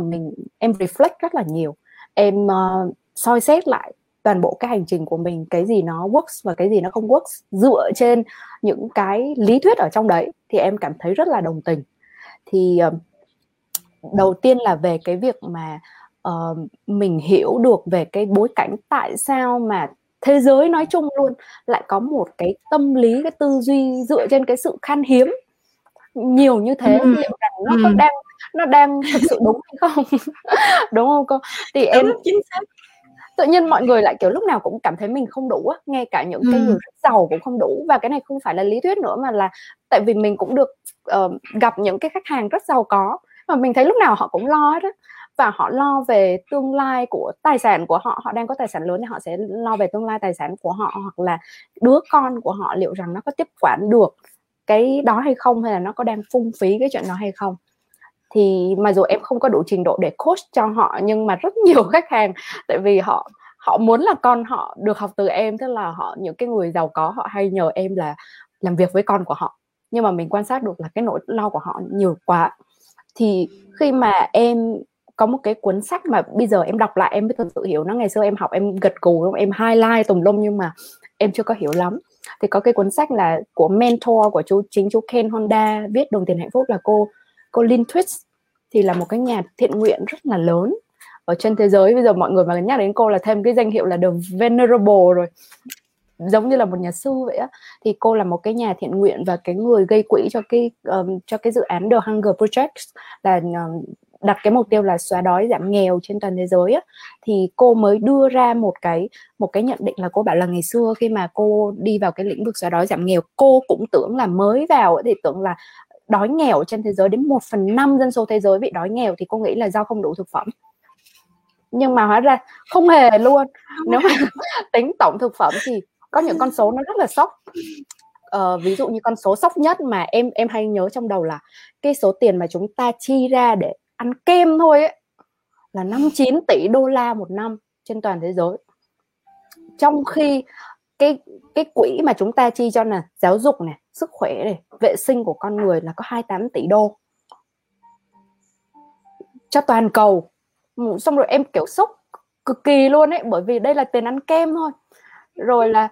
em reflect rất là nhiều, em soi xét lại toàn bộ cái hành trình của mình, cái gì nó works và cái gì nó không works, dựa trên những cái lý thuyết ở trong đấy, thì em cảm thấy rất là đồng tình. Thì đầu tiên là về cái việc mà mình hiểu được về cái bối cảnh tại sao mà thế giới nói chung luôn lại có một cái tâm lý, cái tư duy dựa trên cái sự khan hiếm nhiều như thế, liệu rằng nó đang thực sự đúng hay không? Đúng không cô? Thì em chính xác. Tự nhiên mọi người lại kiểu lúc nào cũng cảm thấy mình không đủ á, ngay cả những cái người rất giàu cũng không đủ. Và cái này không phải là lý thuyết nữa, mà là tại vì mình cũng được gặp những cái khách hàng rất giàu có mà mình thấy lúc nào họ cũng lo hết á, và họ lo về tương lai của tài sản của họ. Họ đang có tài sản lớn thì họ sẽ lo về tương lai tài sản của họ, hoặc là đứa con của họ liệu rằng nó có tiếp quản được cái đó hay không, hay là nó có đang phung phí cái chuyện đó hay không. Thì mặc dù em không có đủ trình độ để coach cho họ, nhưng mà rất nhiều khách hàng, tại vì họ muốn là con họ được học từ em, tức là những cái người giàu có họ hay nhờ em là làm việc với con của họ. Nhưng mà mình quan sát được là cái nỗi lo của họ nhiều quá. Thì khi mà em có một cái cuốn sách mà bây giờ em đọc lại em mới thực sự hiểu nó. Ngày xưa em học em gật gù, em highlight tùm lum nhưng mà em chưa có hiểu lắm. Thì có cái cuốn sách là của mentor của chú Ken Honda viết, Đồng Tiền Hạnh Phúc, là cô Colin Twist, thì là một cái nhà thiện nguyện rất là lớn ở trên thế giới. Bây giờ mọi người mà nhắc đến cô là thêm cái danh hiệu là The Venerable rồi, giống như là một nhà sư vậy á. Thì cô là một cái nhà thiện nguyện và cái người gây quỹ cho cái dự án The Hunger Project, là đặt cái mục tiêu là xóa đói giảm nghèo trên toàn thế giới á. Thì cô mới đưa ra một cái nhận định, là cô bảo là ngày xưa khi mà cô đi vào cái lĩnh vực xóa đói giảm nghèo, cô cũng tưởng là mới vào thì tưởng là đói nghèo trên thế giới đến 1/5 dân số thế giới bị đói nghèo, thì cô nghĩ là do không đủ thực phẩm. Nhưng mà hóa ra không hề luôn. Nếu mà tính tổng thực phẩm thì có những con số nó rất là sốc. Ví dụ như con số sốc nhất mà em hay nhớ trong đầu là cái số tiền mà chúng ta chi ra để ăn kem thôi ấy, là 59 tỷ đô la một năm trên toàn thế giới. Trong khi cái quỹ mà chúng ta chi cho là giáo dục này, sức khỏe này, vệ sinh của con người là có 28 tỷ đô cho toàn cầu. Xong rồi em kiểu sốc cực kỳ luôn ấy, bởi vì đây là tiền ăn kem thôi. Rồi là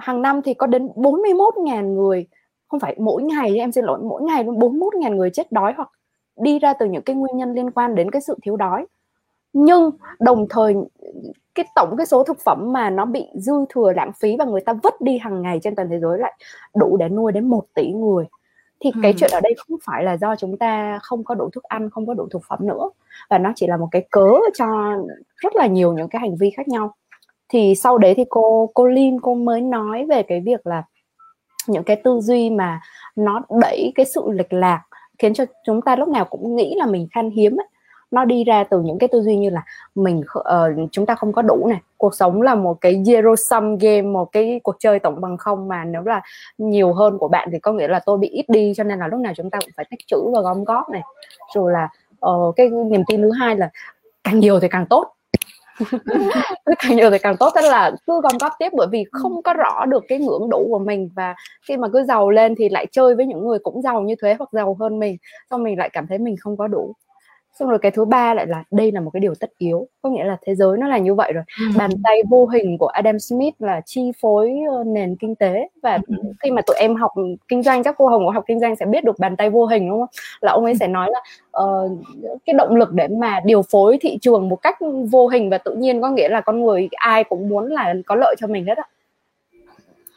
hàng năm thì có đến 41.000 người, không phải mỗi ngày, em xin lỗi, mỗi ngày 41.000 người chết đói hoặc đi ra từ những cái nguyên nhân liên quan đến cái sự thiếu đói. Nhưng đồng thời cái tổng cái số thực phẩm mà nó bị dư thừa lãng phí và người ta vứt đi hàng ngày trên toàn thế giới lại đủ để nuôi đến 1 tỷ người. Thì cái chuyện ở đây không phải là do chúng ta không có đủ thức ăn, không có đủ thực phẩm nữa, và nó chỉ là một cái cớ cho rất là nhiều những cái hành vi khác nhau. Thì sau đấy thì cô Linh cô mới nói về cái việc là những cái tư duy mà nó đẩy cái sự lệch lạc, khiến cho chúng ta lúc nào cũng nghĩ là mình khan hiếm ấy. Nó đi ra từ những cái tư duy như là chúng ta không có đủ này, cuộc sống là một cái zero sum game, một cái cuộc chơi tổng bằng không, mà nếu là nhiều hơn của bạn thì có nghĩa là tôi bị ít đi, cho nên là lúc nào chúng ta cũng phải tích trữ và gom góp này. Rồi là cái niềm tin thứ hai là càng nhiều thì càng tốt. Càng nhiều thì càng tốt, tức là cứ gom góp tiếp, bởi vì không có rõ được cái ngưỡng đủ của mình, và khi mà cứ giàu lên thì lại chơi với những người cũng giàu như thế hoặc giàu hơn mình, xong mình lại cảm thấy mình không có đủ. Xong rồi cái thứ ba lại là đây là một cái điều tất yếu, có nghĩa là thế giới nó là như vậy rồi. Bàn tay vô hình của Adam Smith là chi phối nền kinh tế, và khi mà tụi em học kinh doanh, các cô Hồng của học kinh doanh sẽ biết được bàn tay vô hình, đúng không? Là ông ấy sẽ nói là cái động lực để mà điều phối thị trường một cách vô hình và tự nhiên, có nghĩa là con người ai cũng muốn là có lợi cho mình hết á.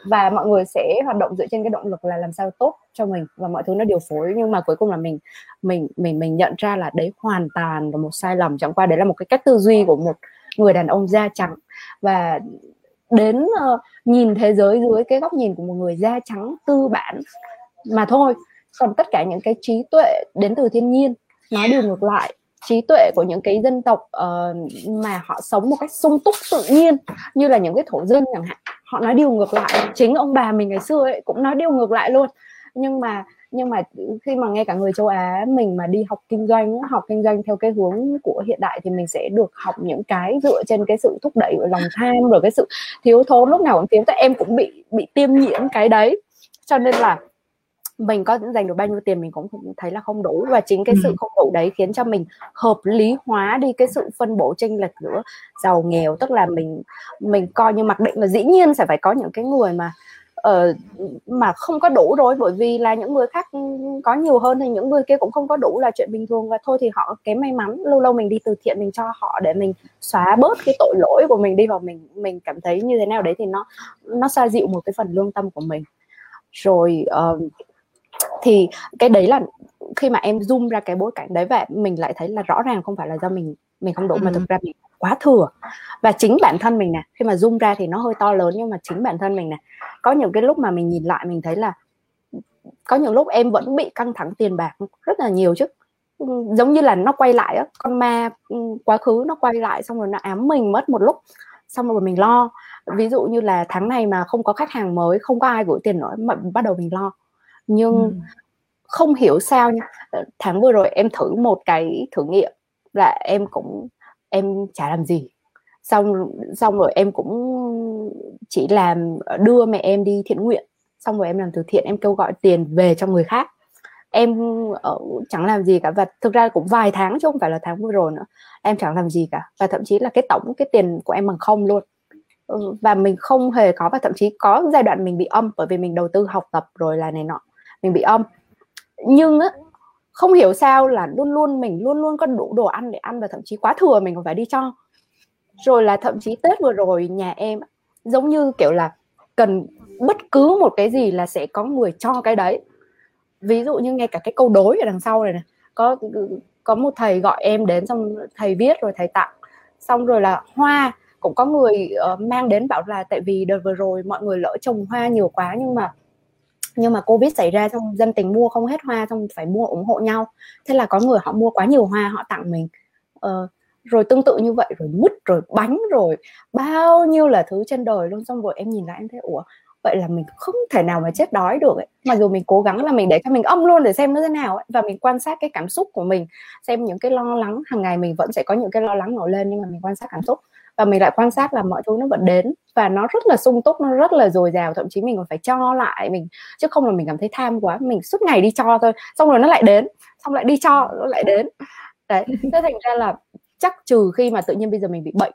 Và mọi người sẽ hoạt động dựa trên cái động lực là làm sao tốt cho mình, và mọi thứ nó điều phối. Nhưng mà cuối cùng là mình nhận ra là đấy hoàn toàn là một sai lầm. Chẳng qua đấy là một cái cách tư duy của một người đàn ông da trắng, và đến nhìn thế giới dưới cái góc nhìn của một người da trắng tư bản mà thôi. Còn tất cả những cái trí tuệ đến từ thiên nhiên, nói điều ngược lại, trí tuệ của những cái dân tộc mà họ sống một cách sung túc tự nhiên, như là những cái thổ dân chẳng hạn, họ nói điều ngược lại. Chính ông bà mình ngày xưa ấy cũng nói điều ngược lại luôn. Nhưng mà khi mà ngay cả người châu Á mình mà đi học kinh doanh theo cái hướng của hiện đại, thì mình sẽ được học những cái dựa trên cái sự thúc đẩy của lòng tham, rồi cái sự thiếu thốn lúc nào cũng kiếm. Tại em cũng bị tiêm nhiễm cái đấy, cho nên là mình có dành được bao nhiêu tiền mình cũng thấy là không đủ. Và chính cái sự không đủ đấy khiến cho mình hợp lý hóa đi cái sự phân bổ chênh lệch giữa giàu nghèo. Tức là mình coi như mặc định là dĩ nhiên sẽ phải có những cái người mà không có đủ rồi, bởi vì là những người khác có nhiều hơn thì những người kia cũng không có đủ là chuyện bình thường, và thôi thì họ kém may mắn. Lâu lâu mình đi từ thiện mình cho họ để mình xóa bớt cái tội lỗi của mình đi, và mình cảm thấy như thế nào đấy thì nó xoa dịu một cái phần lương tâm của mình. Rồi thì cái đấy là khi mà em zoom ra cái bối cảnh đấy và mình lại thấy là rõ ràng không phải là do mình không đủ, mà thực ra mình quá thừa. Và chính bản thân mình nè, khi mà zoom ra thì nó hơi to lớn, nhưng mà chính bản thân mình nè, có những cái lúc mà mình nhìn lại mình thấy là có những lúc em vẫn bị căng thẳng tiền bạc rất là nhiều chứ. Giống như là nó quay lại á, con ma quá khứ nó quay lại, xong rồi nó ám mình mất một lúc, xong rồi mình lo. Ví dụ như là tháng này mà không có khách hàng mới, không có ai gửi tiền nữa, mà bắt đầu mình lo. Nhưng không hiểu sao nha, tháng vừa rồi em thử một cái thử nghiệm là em chả làm gì, xong rồi em cũng chỉ đưa mẹ em đi thiện nguyện, xong rồi em làm từ thiện, em kêu gọi tiền về cho người khác, em chẳng làm gì cả. Và thực ra cũng vài tháng chứ không phải là tháng vừa rồi nữa, em chẳng làm gì cả, và thậm chí là cái tổng cái tiền của em bằng không luôn. Và mình không hề có, và thậm chí có giai đoạn mình bị âm, bởi vì mình đầu tư học tập rồi là này nọ, mình bị âm. Nhưng á, không hiểu sao là mình luôn có đủ đồ ăn để ăn, và thậm chí quá thừa mình còn phải đi cho. Rồi là thậm chí Tết vừa rồi nhà em giống như kiểu là cần bất cứ một cái gì là sẽ có người cho cái đấy. Ví dụ như ngay cả cái câu đối ở đằng sau này nè, có một thầy gọi em đến, xong thầy viết rồi thầy tặng. Xong rồi là hoa cũng có người mang đến bảo là tại vì đợt vừa rồi mọi người lỡ trồng hoa nhiều quá, nhưng mà Covid xảy ra, xong dân tình mua không hết hoa, xong phải mua ủng hộ nhau. Thế là có người họ mua quá nhiều hoa họ tặng mình. Rồi tương tự như vậy, rồi mứt, rồi bánh, rồi bao nhiêu là thứ trên đời luôn. Xong rồi em nhìn lại em thấy ủa, vậy là mình không thể nào mà chết đói được ấy. Mặc dù mình cố gắng là mình để cho mình âm luôn để xem nó thế nào ấy. Và mình quan sát cái cảm xúc của mình, xem những cái lo lắng hàng ngày, mình vẫn sẽ có những cái lo lắng nổi lên, nhưng mà mình quan sát cảm xúc. Và mình lại quan sát là mọi thứ nó vẫn đến, và nó rất là sung túc, nó rất là dồi dào. Thậm chí mình còn phải cho lại mình, chứ không là mình cảm thấy tham quá, mình suốt ngày đi cho thôi. Xong rồi nó lại đến, xong lại đi cho, nó lại đến. Đấy, thế thành ra là chắc trừ khi mà tự nhiên bây giờ mình bị bệnh,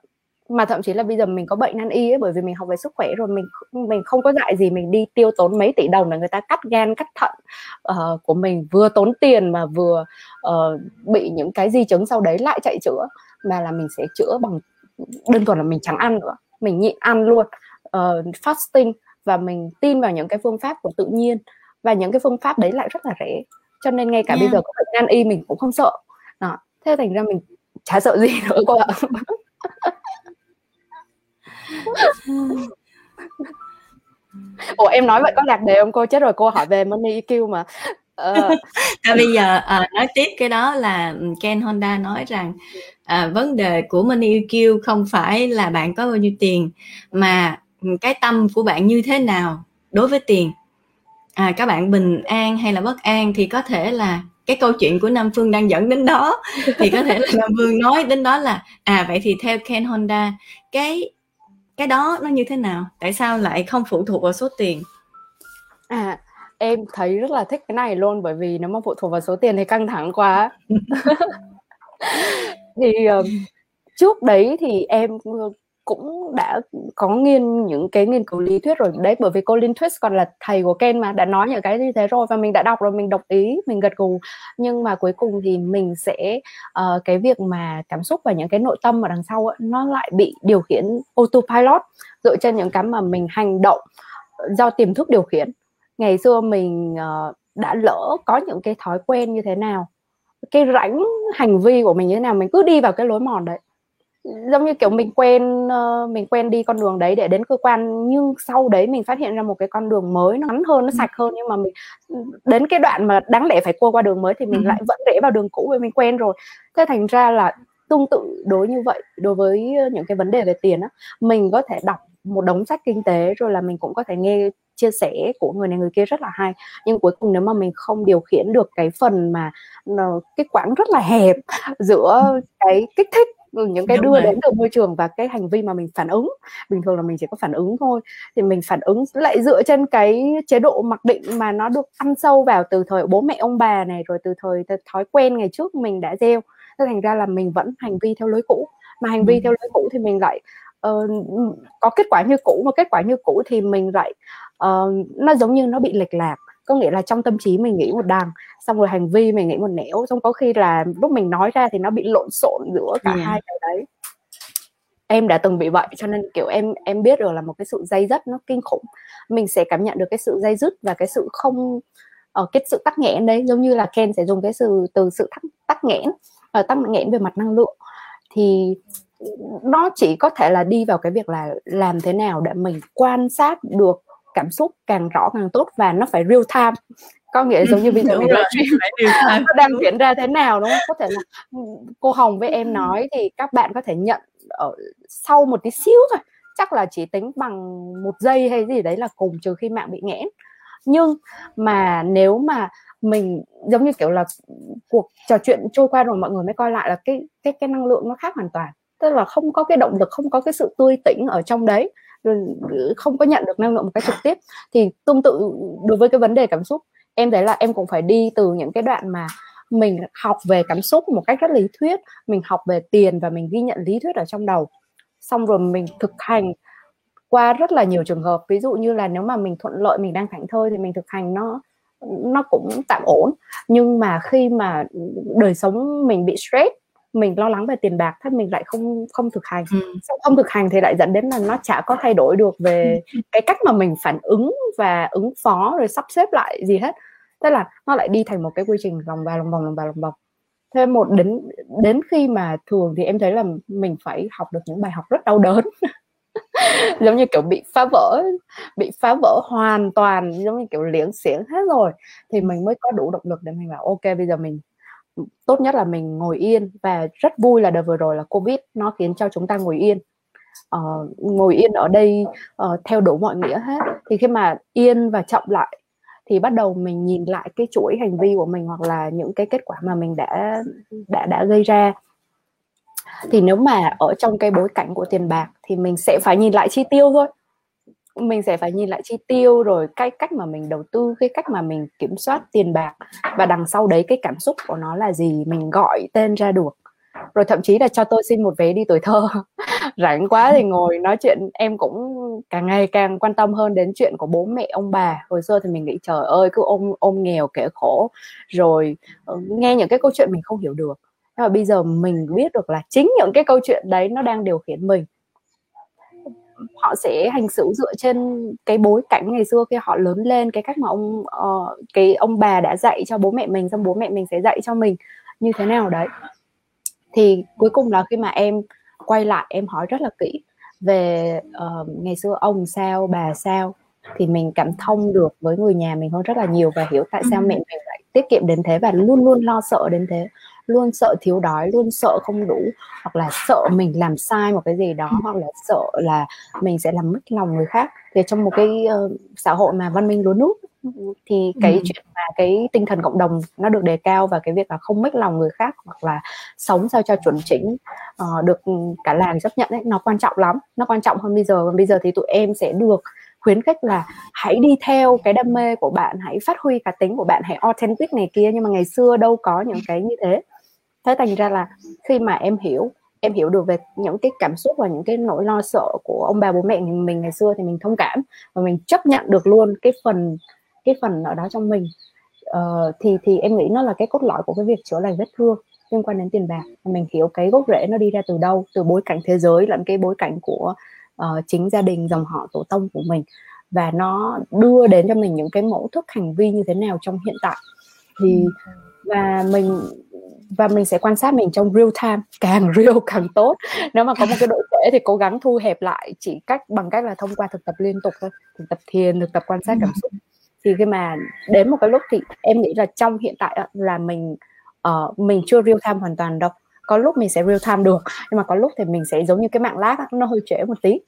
mà thậm chí là bây giờ mình có bệnh nan y ấy, bởi vì mình học về sức khỏe rồi, mình không có dạy gì mình đi tiêu tốn mấy tỷ đồng để người ta cắt gan cắt thận của mình, vừa tốn tiền mà vừa bị những cái di chứng sau đấy lại chạy chữa. Mà là mình sẽ chữa bằng đơn thuần là mình chẳng ăn nữa, mình nhịn ăn luôn, fasting, và mình tin vào những cái phương pháp của tự nhiên, và những cái phương pháp đấy lại rất là rẻ, cho nên ngay cả bây giờ có bệnh nan y mình cũng không sợ. Đó, thế thành ra mình chả sợ gì nữa cô ạ. Ủa em nói vậy có lạc đề không cô? Chết rồi, cô hỏi về Money EQ mà. Bây giờ nói tiếp cái đó là Ken Honda nói rằng vấn đề của Money EQ không phải là bạn có bao nhiêu tiền, mà cái tâm của bạn như thế nào đối với tiền. Các bạn bình an hay là bất an thì có thể là cái câu chuyện của Nam Phương đang dẫn đến đó, thì có thể là Nam Phương nói đến đó là vậy thì theo Ken Honda cái đó nó như thế nào, tại sao lại không phụ thuộc vào số tiền? Em thấy rất là thích cái này luôn, bởi vì nếu mà phụ thuộc vào số tiền thì căng thẳng quá. Thì trước đấy thì em cũng đã có những cái nghiên cứu lý thuyết rồi đấy, bởi vì Colin Twist còn là thầy của Ken mà đã nói những cái như thế rồi, và mình đã đọc rồi, mình đồng ý, mình gật gù. Nhưng mà cuối cùng thì mình sẽ cái việc mà cảm xúc và những cái nội tâm ở đằng sau ấy, nó lại bị điều khiển autopilot dựa trên những cái mà mình hành động do tiềm thức điều khiển. Ngày xưa mình đã lỡ có những cái thói quen như thế nào, cái rãnh hành vi của mình như thế nào, mình cứ đi vào cái lối mòn đấy. Giống như kiểu mình quen đi con đường đấy để đến cơ quan, nhưng sau đấy mình phát hiện ra một cái con đường mới, nó ngắn hơn, nó sạch hơn, nhưng mà mình đến cái đoạn mà đáng lẽ phải qua đường mới thì mình lại vẫn rẽ vào đường cũ vì mình quen rồi. Thế thành ra là tương tự đối như vậy, đối với những cái vấn đề về tiền á, mình có thể đọc một đống sách kinh tế, rồi là mình cũng có thể nghe chia sẻ của người này người kia rất là hay, nhưng cuối cùng nếu mà mình không điều khiển được cái phần mà cái quãng rất là hẹp giữa cái kích thích, những cái đưa đến từ môi trường và cái hành vi mà mình phản ứng, bình thường là mình chỉ có phản ứng thôi, thì mình phản ứng lại dựa trên cái chế độ mặc định mà nó được ăn sâu vào từ thời bố mẹ ông bà này, rồi từ thời thói quen ngày trước mình đã gieo. Thế thành ra là mình vẫn hành vi theo lối cũ, mà hành vi theo lối cũ thì mình lại có kết quả như cũ, mà kết quả như cũ thì mình lại nó giống như nó bị lệch lạc. Có nghĩa là trong tâm trí mình nghĩ một đằng, xong rồi hành vi mình nghĩ một nẻo, xong có khi là lúc mình nói ra thì nó bị lộn xộn giữa cả hai cái đấy. Em đã từng bị vậy, cho nên kiểu em biết được là một cái sự day dứt nó kinh khủng. Mình sẽ cảm nhận được cái sự day dứt và cái sự không cái sự tắc nghẽn đấy, giống như là Ken sẽ dùng cái từ sự tắc nghẽn, tắc nghẽn về mặt năng lượng, thì nó chỉ có thể là đi vào cái việc là làm thế nào để mình quan sát được cảm xúc càng rõ càng tốt, và nó phải real time, có nghĩa giống như bây giờ nó đang diễn ra thế nào, đúng không? Có thể là cô Hồng với em nói thì các bạn có thể nhận ở sau một tí xíu thôi, chắc là chỉ tính bằng 1 giây hay gì đấy là cùng, trừ khi mạng bị nghẽn. Nhưng mà nếu mà mình giống như kiểu là cuộc trò chuyện trôi qua rồi mọi người mới coi lại là cái năng lượng nó khác hoàn toàn, tức là không có cái động lực, không có cái sự tươi tỉnh ở trong đấy, không có nhận được năng lượng một cách trực tiếp. Thì tương tự đối với cái vấn đề cảm xúc, em thấy là em cũng phải đi từ những cái đoạn mà mình học về cảm xúc một cách rất lý thuyết, mình học về tiền và mình ghi nhận lý thuyết ở trong đầu, xong rồi mình thực hành qua rất là nhiều trường hợp. Ví dụ như là nếu mà mình thuận lợi, mình đang thảnh thơi thì mình thực hành nó cũng tạm ổn. Nhưng mà khi mà đời sống mình bị stress, mình lo lắng về tiền bạc, thì mình lại không thực hành. Không thực hành thì lại dẫn đến là nó chả có thay đổi được về cái cách mà mình phản ứng và ứng phó rồi sắp xếp lại gì hết. Thế là nó lại đi thành một cái quy trình lòng vòng. Thế đến khi mà thường thì em thấy là mình phải học được những bài học rất đau đớn. Giống như kiểu bị phá vỡ hoàn toàn, giống như kiểu liếng xiếng hết rồi thì mình mới có đủ động lực để mình bảo ok, bây giờ mình tốt nhất là mình ngồi yên. Và rất vui là đợt vừa rồi là Covid nó khiến cho chúng ta ngồi yên, ngồi yên ở đây theo đủ mọi nghĩa hết. Thì khi mà yên và chậm lại thì bắt đầu mình nhìn lại cái chuỗi hành vi của mình hoặc là những cái kết quả mà mình đã gây ra. Thì nếu mà ở trong cái bối cảnh của tiền bạc thì mình sẽ phải nhìn lại chi tiêu thôi. Mình sẽ phải nhìn lại chi tiêu, rồi cái cách mà mình đầu tư, cái cách mà mình kiểm soát tiền bạc, và đằng sau đấy cái cảm xúc của nó là gì, mình gọi tên ra được. Rồi thậm chí là cho tôi xin một vé đi tuổi thơ. Rảnh quá thì ngồi nói chuyện. Em cũng càng ngày càng quan tâm hơn đến chuyện của bố mẹ ông bà. Hồi xưa thì mình nghĩ trời ơi cứ ôm nghèo kẻ khổ, rồi nghe những cái câu chuyện mình không hiểu được. Nhưng mà bây giờ mình biết được là chính những cái câu chuyện đấy nó đang điều khiển mình. Họ sẽ hành xử dựa trên cái bối cảnh ngày xưa khi họ lớn lên, cái cách mà ông bà đã dạy cho bố mẹ mình, xong bố mẹ mình sẽ dạy cho mình như thế nào đấy. Thì cuối cùng là khi mà em quay lại, em hỏi rất là kỹ về ngày xưa ông sao, bà sao, thì mình cảm thông được với người nhà mình hơn rất là nhiều, và hiểu tại sao mẹ mình lại tiết kiệm đến thế và luôn luôn lo sợ đến thế, luôn sợ thiếu đói, luôn sợ không đủ, hoặc là sợ mình làm sai một cái gì đó, hoặc là sợ là mình sẽ làm mất lòng người khác. Thì trong một cái xã hội mà văn minh lúa nước thì cái chuyện mà cái tinh thần cộng đồng nó được đề cao, và cái việc là không mất lòng người khác hoặc là sống sao cho chuẩn chỉnh, được cả làng chấp nhận ấy, nó quan trọng lắm, nó quan trọng hơn bây giờ. Còn bây giờ thì tụi em sẽ được khuyến khích là hãy đi theo cái đam mê của bạn, hãy phát huy cá tính của bạn, hãy authentic này kia, nhưng mà ngày xưa đâu có những cái như thế. Thế thành ra là khi mà em hiểu được về những cái cảm xúc và những cái nỗi lo sợ của ông bà bố mẹ mình ngày xưa, thì mình thông cảm và mình chấp nhận được luôn cái phần ở đó trong mình. Thì em nghĩ nó là cái cốt lõi của cái việc chữa lành vết thương liên quan đến tiền bạc. Mình hiểu cái gốc rễ nó đi ra từ đâu, từ bối cảnh thế giới lẫn cái bối cảnh của chính gia đình, dòng họ, tổ tông của mình, và nó đưa đến cho mình những cái mẫu thức hành vi như thế nào trong hiện tại. Thì và mình sẽ quan sát mình trong real time, càng real càng tốt. Nếu mà có một cái độ trễ thì cố gắng thu hẹp lại chỉ bằng cách là thông qua thực tập liên tục thôi, thực tập thiền, thực tập quan sát cảm xúc. Thì khi mà đến một cái lúc thì em nghĩ là trong hiện tại là mình chưa real time hoàn toàn đâu. Có lúc mình sẽ real time được, nhưng mà có lúc thì mình sẽ giống như cái mạng lát đó, nó hơi trễ một tí.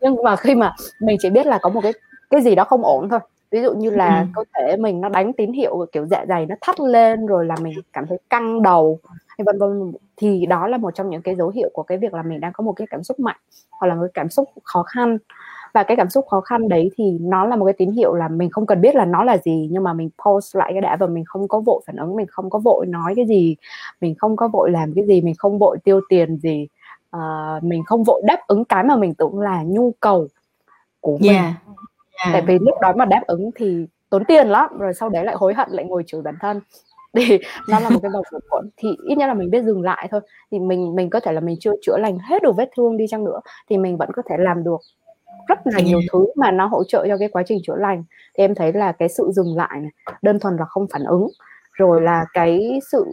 Nhưng mà khi mà mình chỉ biết là có một cái gì đó không ổn thôi, ví dụ như là cơ thể mình nó đánh tín hiệu kiểu dạ dày nó thắt lên, rồi là mình cảm thấy căng đầu hay vân vân, thì đó là một trong những cái dấu hiệu của cái việc là mình đang có một cái cảm xúc mạnh hoặc là một cái cảm xúc khó khăn. Và cái cảm xúc khó khăn đấy thì nó là một cái tín hiệu là mình không cần biết là nó là gì, nhưng mà mình pause lại cái đã, và mình không có vội phản ứng, mình không có vội nói cái gì, mình không có vội làm cái gì, mình không vội tiêu tiền gì, mình không vội đáp ứng cái mà mình tưởng là nhu cầu của mình. Tại vì lúc đó mà đáp ứng thì tốn tiền lắm, rồi sau đấy lại hối hận, lại ngồi chửi bản thân. Thì nó là một cái vòng luẩn quẩn. Thì ít nhất là mình biết dừng lại thôi. Thì mình có thể là mình chưa chữa lành hết được vết thương đi chăng nữa thì mình vẫn có thể làm được rất là nhiều thứ mà nó hỗ trợ cho cái quá trình chữa lành. Thì em thấy là cái sự dừng lại này, đơn thuần là không phản ứng, rồi là cái sự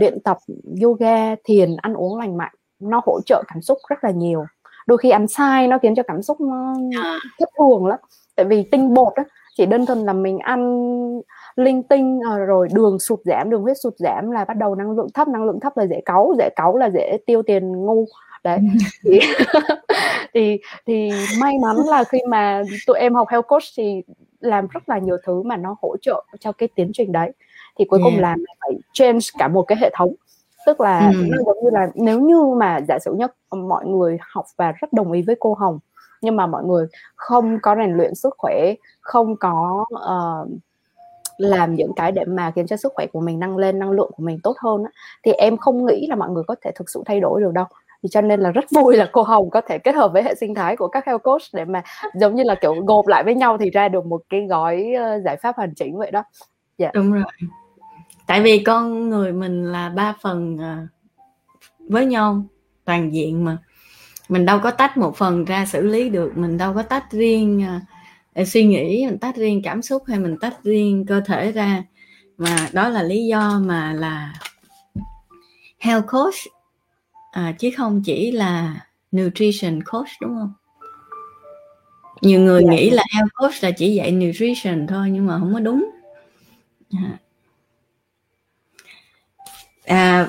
luyện tập yoga, thiền, ăn uống lành mạnh, nó hỗ trợ cảm xúc rất là nhiều. Đôi khi ăn sai nó khiến cho cảm xúc nó thất thường lắm. Tại vì tinh bột đó, chỉ đơn thuần là mình ăn linh tinh rồi đường sụt giảm, đường huyết sụt giảm là bắt đầu năng lượng thấp, năng lượng thấp là dễ cáu, dễ cáu là dễ tiêu tiền ngu đấy. Thì may mắn là khi mà tụi em học Health Coach thì làm rất là nhiều thứ mà nó hỗ trợ cho cái tiến trình đấy. Thì cuối cùng là mình phải change cả một cái hệ thống. Tức là giống như là nếu như mà giả sử nhất mọi người học và rất đồng ý với cô Hồng, nhưng mà mọi người không có rèn luyện sức khỏe, không có làm những cái để mà khiến cho sức khỏe của mình nâng lên, năng lượng của mình tốt hơn á, thì em không nghĩ là mọi người có thể thực sự thay đổi được đâu. Thì cho nên là rất vui là cô Hồng có thể kết hợp với hệ sinh thái của các health coach để mà giống như là kiểu gộp lại với nhau thì ra được một cái gói giải pháp hoàn chỉnh vậy đó. Yeah. Đúng rồi. Tại vì con người mình là ba phần với nhau toàn diện mà. Mình đâu có tách một phần ra xử lý được. Mình đâu có tách riêng suy nghĩ, mình tách riêng cảm xúc hay mình tách riêng cơ thể ra. Mà đó là lý do mà là health coach chứ không chỉ là nutrition coach, đúng không? Nhiều người nghĩ là health coach là chỉ dạy nutrition thôi, nhưng mà không có đúng.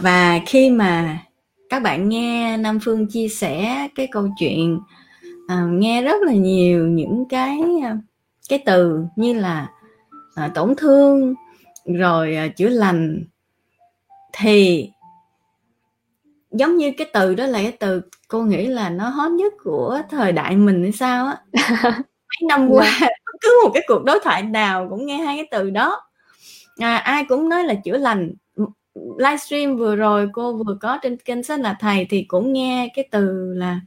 Và khi mà các bạn nghe Nam Phương chia sẻ cái câu chuyện, nghe rất là nhiều những cái từ như là tổn thương rồi chữa lành, thì giống như cái từ đó là cái từ cô nghĩ là nó hot nhất của thời đại mình hay sao á. Mấy năm qua cứ một cái cuộc đối thoại nào cũng nghe hai cái từ đó. Ai cũng nói là chữa lành. Livestream vừa rồi cô vừa có trên kênh Sách Là Thầy thì cũng nghe cái từ là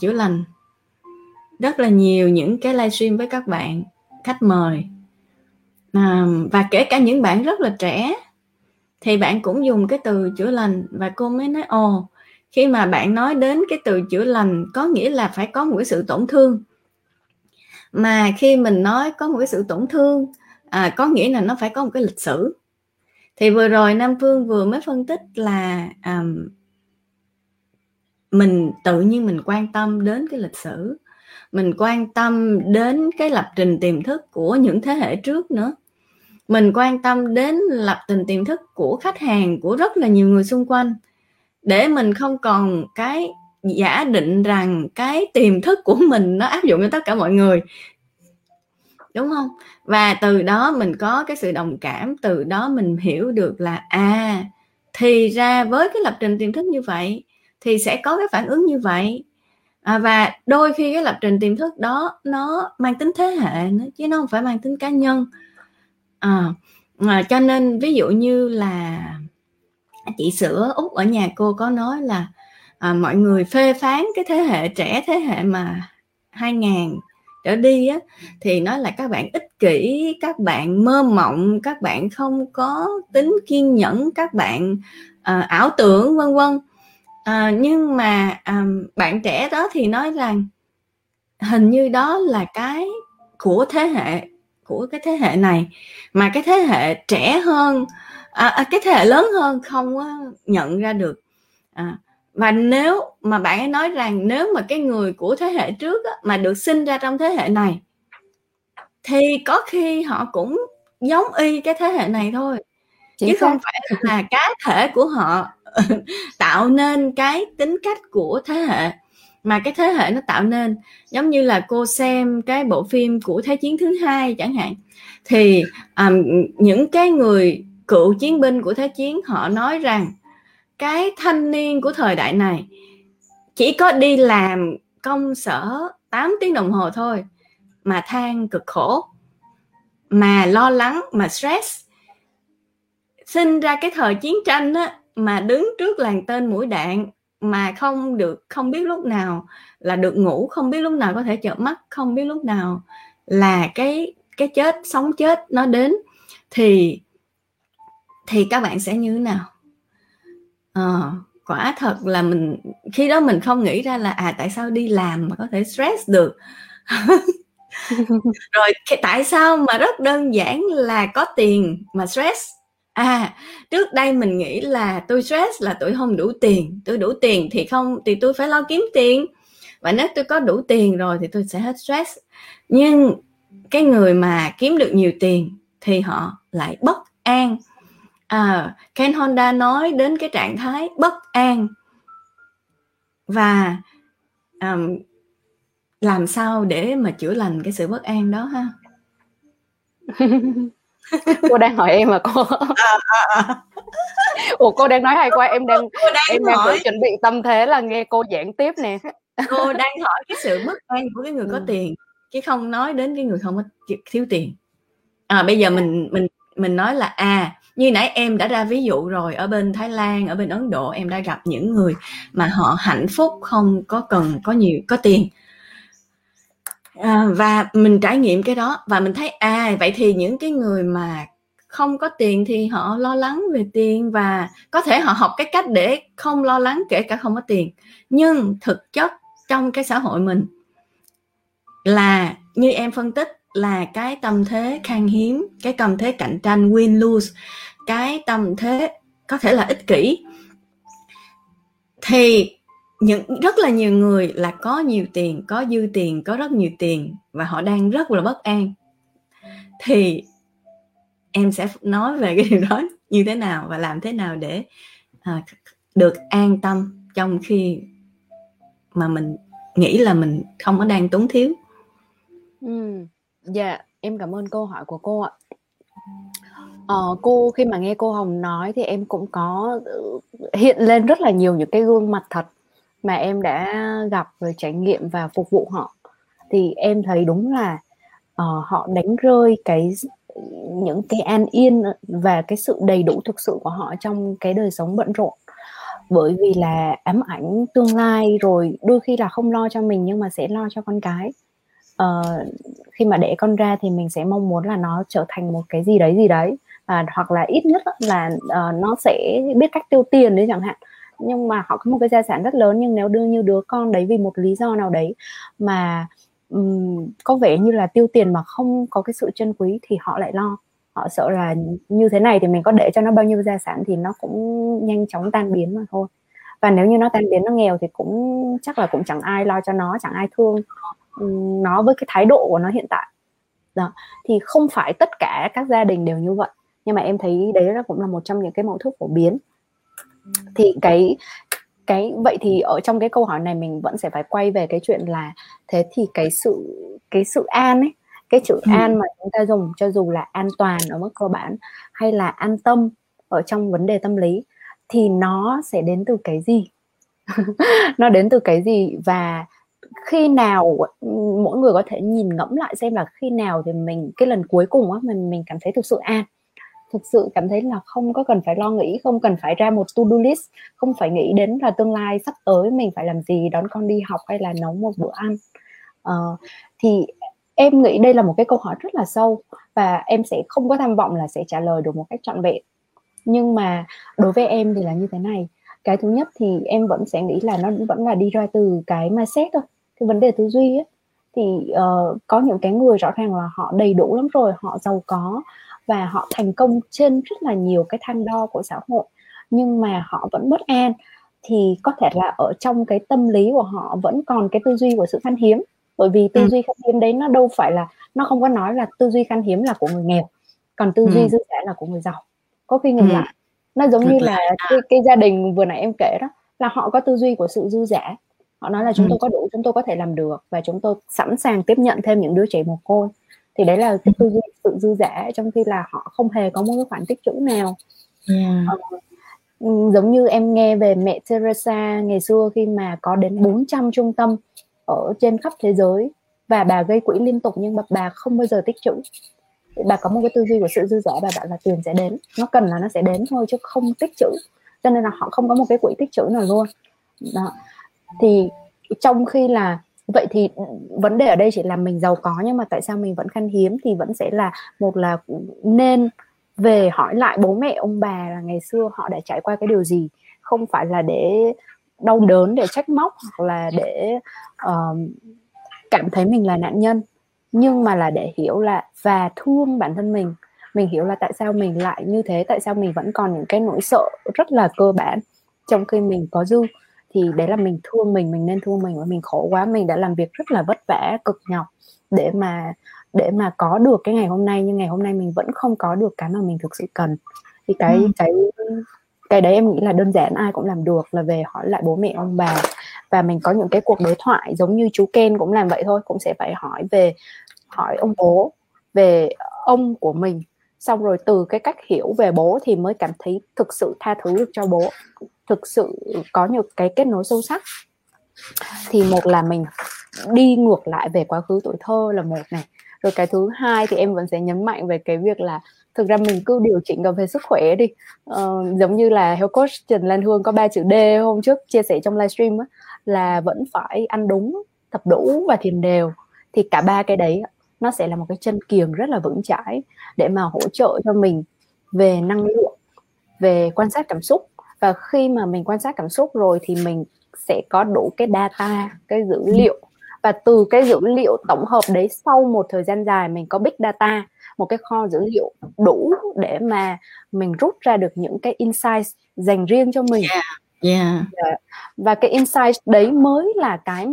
chữa lành rất là nhiều, những cái livestream với các bạn khách mời, và kể cả những bạn rất là trẻ thì bạn cũng dùng cái từ chữa lành. Và cô mới nói ồ, khi mà bạn nói đến cái từ chữa lành có nghĩa là phải có một cái sự tổn thương, mà khi mình nói có một cái sự tổn thương có nghĩa là nó phải có một cái lịch sử. Thì vừa rồi Nam Phương vừa mới phân tích là mình tự nhiên mình quan tâm đến cái lịch sử, mình quan tâm đến cái lập trình tiềm thức của những thế hệ trước nữa, mình quan tâm đến lập trình tiềm thức của khách hàng, của rất là nhiều người xung quanh, để mình không còn cái giả định rằng cái tiềm thức của mình nó áp dụng cho tất cả mọi người, đúng không? Và từ đó mình có cái sự đồng cảm, từ đó mình hiểu được là thì ra với cái lập trình tiềm thức như vậy thì sẽ có cái phản ứng như vậy. Và đôi khi cái lập trình tiềm thức đó nó mang tính thế hệ nữa, chứ nó không phải mang tính cá nhân. Cho nên ví dụ như là chị Sữa Út ở nhà cô có nói là mọi người phê phán cái thế hệ trẻ, thế hệ mà 2000 trở đi á, thì nói là các bạn ích kỷ, các bạn mơ mộng, các bạn không có tính kiên nhẫn, các bạn ảo tưởng vân vân. Nhưng mà bạn trẻ đó thì nói rằng hình như đó là cái của thế hệ, của cái thế hệ này, mà cái thế hệ trẻ hơn, cái thế hệ lớn hơn không nhận ra được. Và nếu mà bạn ấy nói rằng nếu mà cái người của thế hệ trước á, mà được sinh ra trong thế hệ này thì có khi họ cũng giống y cái thế hệ này thôi. Chính chứ không phải là cá thể của họ tạo nên cái tính cách của thế hệ, mà cái thế hệ nó tạo nên. Giống như là cô xem cái bộ phim của Thế chiến thứ 2 chẳng hạn, thì những cái người cựu chiến binh của Thế chiến họ nói rằng cái thanh niên của thời đại này chỉ có đi làm công sở 8 tiếng đồng hồ thôi mà than cực khổ, mà lo lắng, mà stress. Sinh ra cái thời chiến tranh á, mà đứng trước làn tên mũi đạn, mà không biết lúc nào là được ngủ, không biết lúc nào có thể chợp mắt, không biết lúc nào là cái chết, sống chết nó đến, thì các bạn sẽ như thế nào? Quả thật là mình khi đó mình không nghĩ ra là tại sao đi làm mà có thể stress được, Rồi tại sao mà rất đơn giản là có tiền mà stress? Trước đây mình nghĩ là tôi stress là tôi không đủ tiền, tôi đủ tiền thì không thì tôi phải lo kiếm tiền, và nếu tôi có đủ tiền rồi thì tôi sẽ hết stress. Nhưng cái người mà kiếm được nhiều tiền thì họ lại bất an. Ken Honda nói đến cái trạng thái bất an. Và làm sao để mà chữa lành cái sự bất an đó ha? Cô đang hỏi em mà cô. Ủa cô đang nói hay quá, em đang tự chuẩn bị tâm thế là nghe cô giảng tiếp nè. Cô đang hỏi cái sự bất an của cái người có tiền, chứ không nói đến cái người không có thiếu tiền. Bây giờ mình nói là như nãy em đã ra ví dụ rồi, ở bên Thái Lan, ở bên Ấn Độ em đã gặp những người mà họ hạnh phúc không có cần có nhiều có tiền. Và mình trải nghiệm cái đó và mình thấy vậy thì những cái người mà không có tiền thì họ lo lắng về tiền, và có thể họ học cái cách để không lo lắng kể cả không có tiền. Nhưng thực chất trong cái xã hội mình là như em phân tích, là cái tâm thế khan hiếm, cái tâm thế cạnh tranh win-lose, cái tâm thế có thể là ích kỷ. Thì rất là nhiều người là có nhiều tiền, có dư tiền, có rất nhiều tiền và họ đang rất là bất an. Thì em sẽ nói về cái điều đó như thế nào và làm thế nào để được an tâm trong khi mà mình nghĩ là mình không có đang túng thiếu. Em cảm ơn câu hỏi của cô ạ. Cô khi mà nghe cô Hồng nói thì em cũng có hiện lên rất là nhiều những cái gương mặt thật mà em đã gặp rồi trải nghiệm và phục vụ họ. Thì em thấy đúng là họ đánh rơi những cái an yên và cái sự đầy đủ thực sự của họ trong cái đời sống bận rộn. Bởi vì là ám ảnh tương lai, rồi đôi khi là không lo cho mình nhưng mà sẽ lo cho con cái. Khi mà để con ra thì mình sẽ mong muốn là nó trở thành một cái gì đấy, hoặc là ít nhất là nó sẽ biết cách tiêu tiền đấy chẳng hạn. Nhưng mà họ có một cái gia sản rất lớn, nhưng nếu đưa như đứa con đấy vì một lý do nào đấy mà có vẻ như là tiêu tiền mà không có cái sự trân quý thì họ lại lo. Họ sợ là như thế này thì mình có để cho nó bao nhiêu gia sản thì nó cũng nhanh chóng tan biến mà thôi. Và nếu như nó tan biến, nó nghèo thì cũng chắc là cũng chẳng ai lo cho nó, chẳng ai thương nó với cái thái độ của nó hiện tại. Đó. Thì không phải tất cả các gia đình đều như vậy, nhưng mà em thấy đấy là cũng là một trong những cái mẫu thức phổ biến. Thì cái vậy thì ở trong cái câu hỏi này mình vẫn sẽ phải quay về cái chuyện là thế thì cái sự an ấy, cái chữ an mà chúng ta dùng, cho dù là an toàn ở mức cơ bản hay là an tâm ở trong vấn đề tâm lý, thì nó sẽ đến từ cái gì? Nó đến từ cái gì? Và khi nào mỗi người có thể nhìn ngẫm lại xem là khi nào thì mình cái lần cuối cùng á mình cảm thấy thực sự an, thực sự cảm thấy là không có cần phải lo nghĩ, không cần phải ra một to-do list, không phải nghĩ đến là tương lai sắp tới mình phải làm gì, đón con đi học hay là nấu một bữa ăn. Thì em nghĩ đây là một cái câu hỏi rất là sâu và em sẽ không có tham vọng là sẽ trả lời được một cách trọn vẹn. Nhưng mà đối với em thì là như thế này. Cái thứ nhất thì em vẫn sẽ nghĩ là nó vẫn là đi ra từ cái mindset thôi, cái vấn đề tư duy ấy. Thì có những cái người rõ ràng là họ đầy đủ lắm rồi, họ giàu có và họ thành công trên rất là nhiều cái thang đo của xã hội, nhưng mà họ vẫn bất an. Thì có thể là ở trong cái tâm lý của họ vẫn còn cái tư duy của sự khan hiếm. Bởi vì tư duy khan hiếm đấy, nó đâu phải là, nó không có nói là tư duy khan hiếm là của người nghèo, còn tư duy dư dả là của người giàu. Có khi ngược lại, nó giống như là cái gia đình vừa nãy em kể đó, là họ có tư duy của sự dư dả. Họ nói là chúng tôi có đủ, chúng tôi có thể làm được và chúng tôi sẵn sàng tiếp nhận thêm những đứa trẻ mồ côi. Thì đấy là cái tư duy sự dư dả, trong khi là họ không hề có một cái khoản tích trữ nào. Giống như em nghe về mẹ Teresa ngày xưa, khi mà có đến 400 trung tâm ở trên khắp thế giới và bà gây quỹ liên tục, nhưng bà không bao giờ tích trữ. Bà có một cái tư duy của sự dư dả, bà bảo là tiền sẽ đến, nó cần là nó sẽ đến thôi chứ không tích trữ, cho nên là họ không có một cái quỹ tích trữ nào luôn. Đó. Thì trong khi là vậy thì vấn đề ở đây chỉ là mình giàu có nhưng mà tại sao mình vẫn khan hiếm, thì vẫn sẽ là một là nên về hỏi lại bố mẹ ông bà là ngày xưa họ đã trải qua cái điều gì, không phải là để đau đớn, để trách móc hoặc là để cảm thấy mình là nạn nhân, nhưng mà là để hiểu là và thương bản thân mình. Mình hiểu là tại sao mình lại như thế, tại sao mình vẫn còn những cái nỗi sợ rất là cơ bản trong khi mình có dư. Thì đấy là mình thương mình nên thương mình. Và mình khổ quá, mình đã làm việc rất là vất vả, cực nhọc để mà có được cái ngày hôm nay, nhưng ngày hôm nay mình vẫn không có được cái mà mình thực sự cần. Thì cái đấy em nghĩ là đơn giản ai cũng làm được, là về hỏi lại bố mẹ ông bà. Và mình có những cái cuộc đối thoại giống như chú Ken cũng làm vậy thôi, cũng sẽ phải hỏi ông bố về ông của mình. Xong rồi từ cái cách hiểu về bố thì mới cảm thấy thực sự tha thứ được cho bố, thực sự có những cái kết nối sâu sắc. Thì một là mình đi ngược lại về quá khứ tuổi thơ là một này. Rồi cái thứ hai thì em vẫn sẽ nhấn mạnh về cái việc là thực ra mình cứ điều chỉnh về sức khỏe đi. Giống như là Heo Coach Trần Lan Hương có 3 chữ D hôm trước chia sẻ trong livestream á, là vẫn phải ăn đúng, tập đủ và thiền đều. Thì cả ba cái đấy nó sẽ là một cái chân kiềng rất là vững chãi để mà hỗ trợ cho mình về năng lượng, về quan sát cảm xúc. Và khi mà mình quan sát cảm xúc rồi thì mình sẽ có đủ cái data, cái dữ liệu. Và từ cái dữ liệu tổng hợp đấy, sau một thời gian dài mình có big data, một cái kho dữ liệu đủ để mà mình rút ra được những cái insights dành riêng cho mình. Và cái insights đấy mới là cái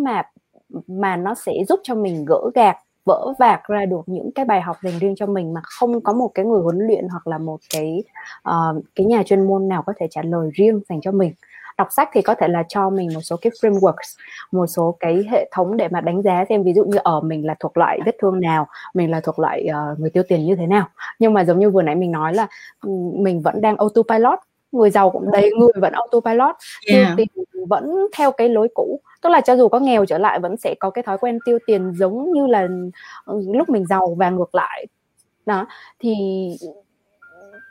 mà nó sẽ giúp cho mình gỡ gạc, vỡ vạc ra được những cái bài học dành riêng cho mình, mà không có một cái người huấn luyện hoặc là một cái nhà chuyên môn nào có thể trả lời riêng dành cho mình. Đọc sách thì có thể là cho mình một số cái frameworks, một số cái hệ thống để mà đánh giá xem, ví dụ như mình là thuộc loại vết thương nào, mình là thuộc loại người tiêu tiền như thế nào. Nhưng mà giống như vừa nãy mình nói là mình vẫn đang autopilot, người giàu cũng đấy, người vẫn autopilot, tiêu tiền vẫn theo cái lối cũ. Tức là cho dù có nghèo trở lại vẫn sẽ có cái thói quen tiêu tiền giống như là lúc mình giàu và ngược lại. Đó, thì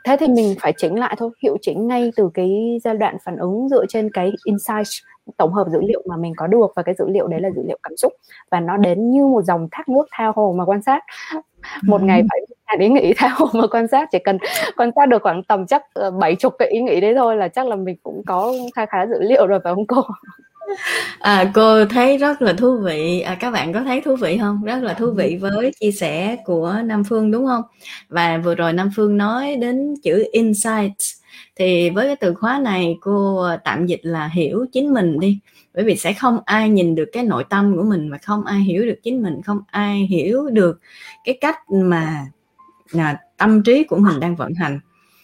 thế thì mình phải chỉnh lại thôi, hiệu chỉnh ngay từ cái giai đoạn phản ứng dựa trên cái insight tổng hợp dữ liệu mà mình có được. Và cái dữ liệu đấy là dữ liệu cảm xúc, và nó đến như một dòng thác nước tha hồ mà quan sát. Một ngày phải đến ý nghĩ tha hồ mà quan sát, chỉ cần quan sát được khoảng tầm chắc 70 cái ý nghĩ đấy thôi là chắc là mình cũng có khá dữ liệu rồi, phải không cô? Cô thấy rất là thú vị, các bạn có thấy thú vị không? Rất là thú vị với chia sẻ của Nam Phương đúng không? Và vừa rồi Nam Phương nói đến chữ insights, thì với cái từ khóa này cô tạm dịch là hiểu chính mình đi. Bởi vì sẽ không ai nhìn được cái nội tâm của mình, và không ai hiểu được chính mình, không ai hiểu được cái cách mà tâm trí của mình đang vận hành.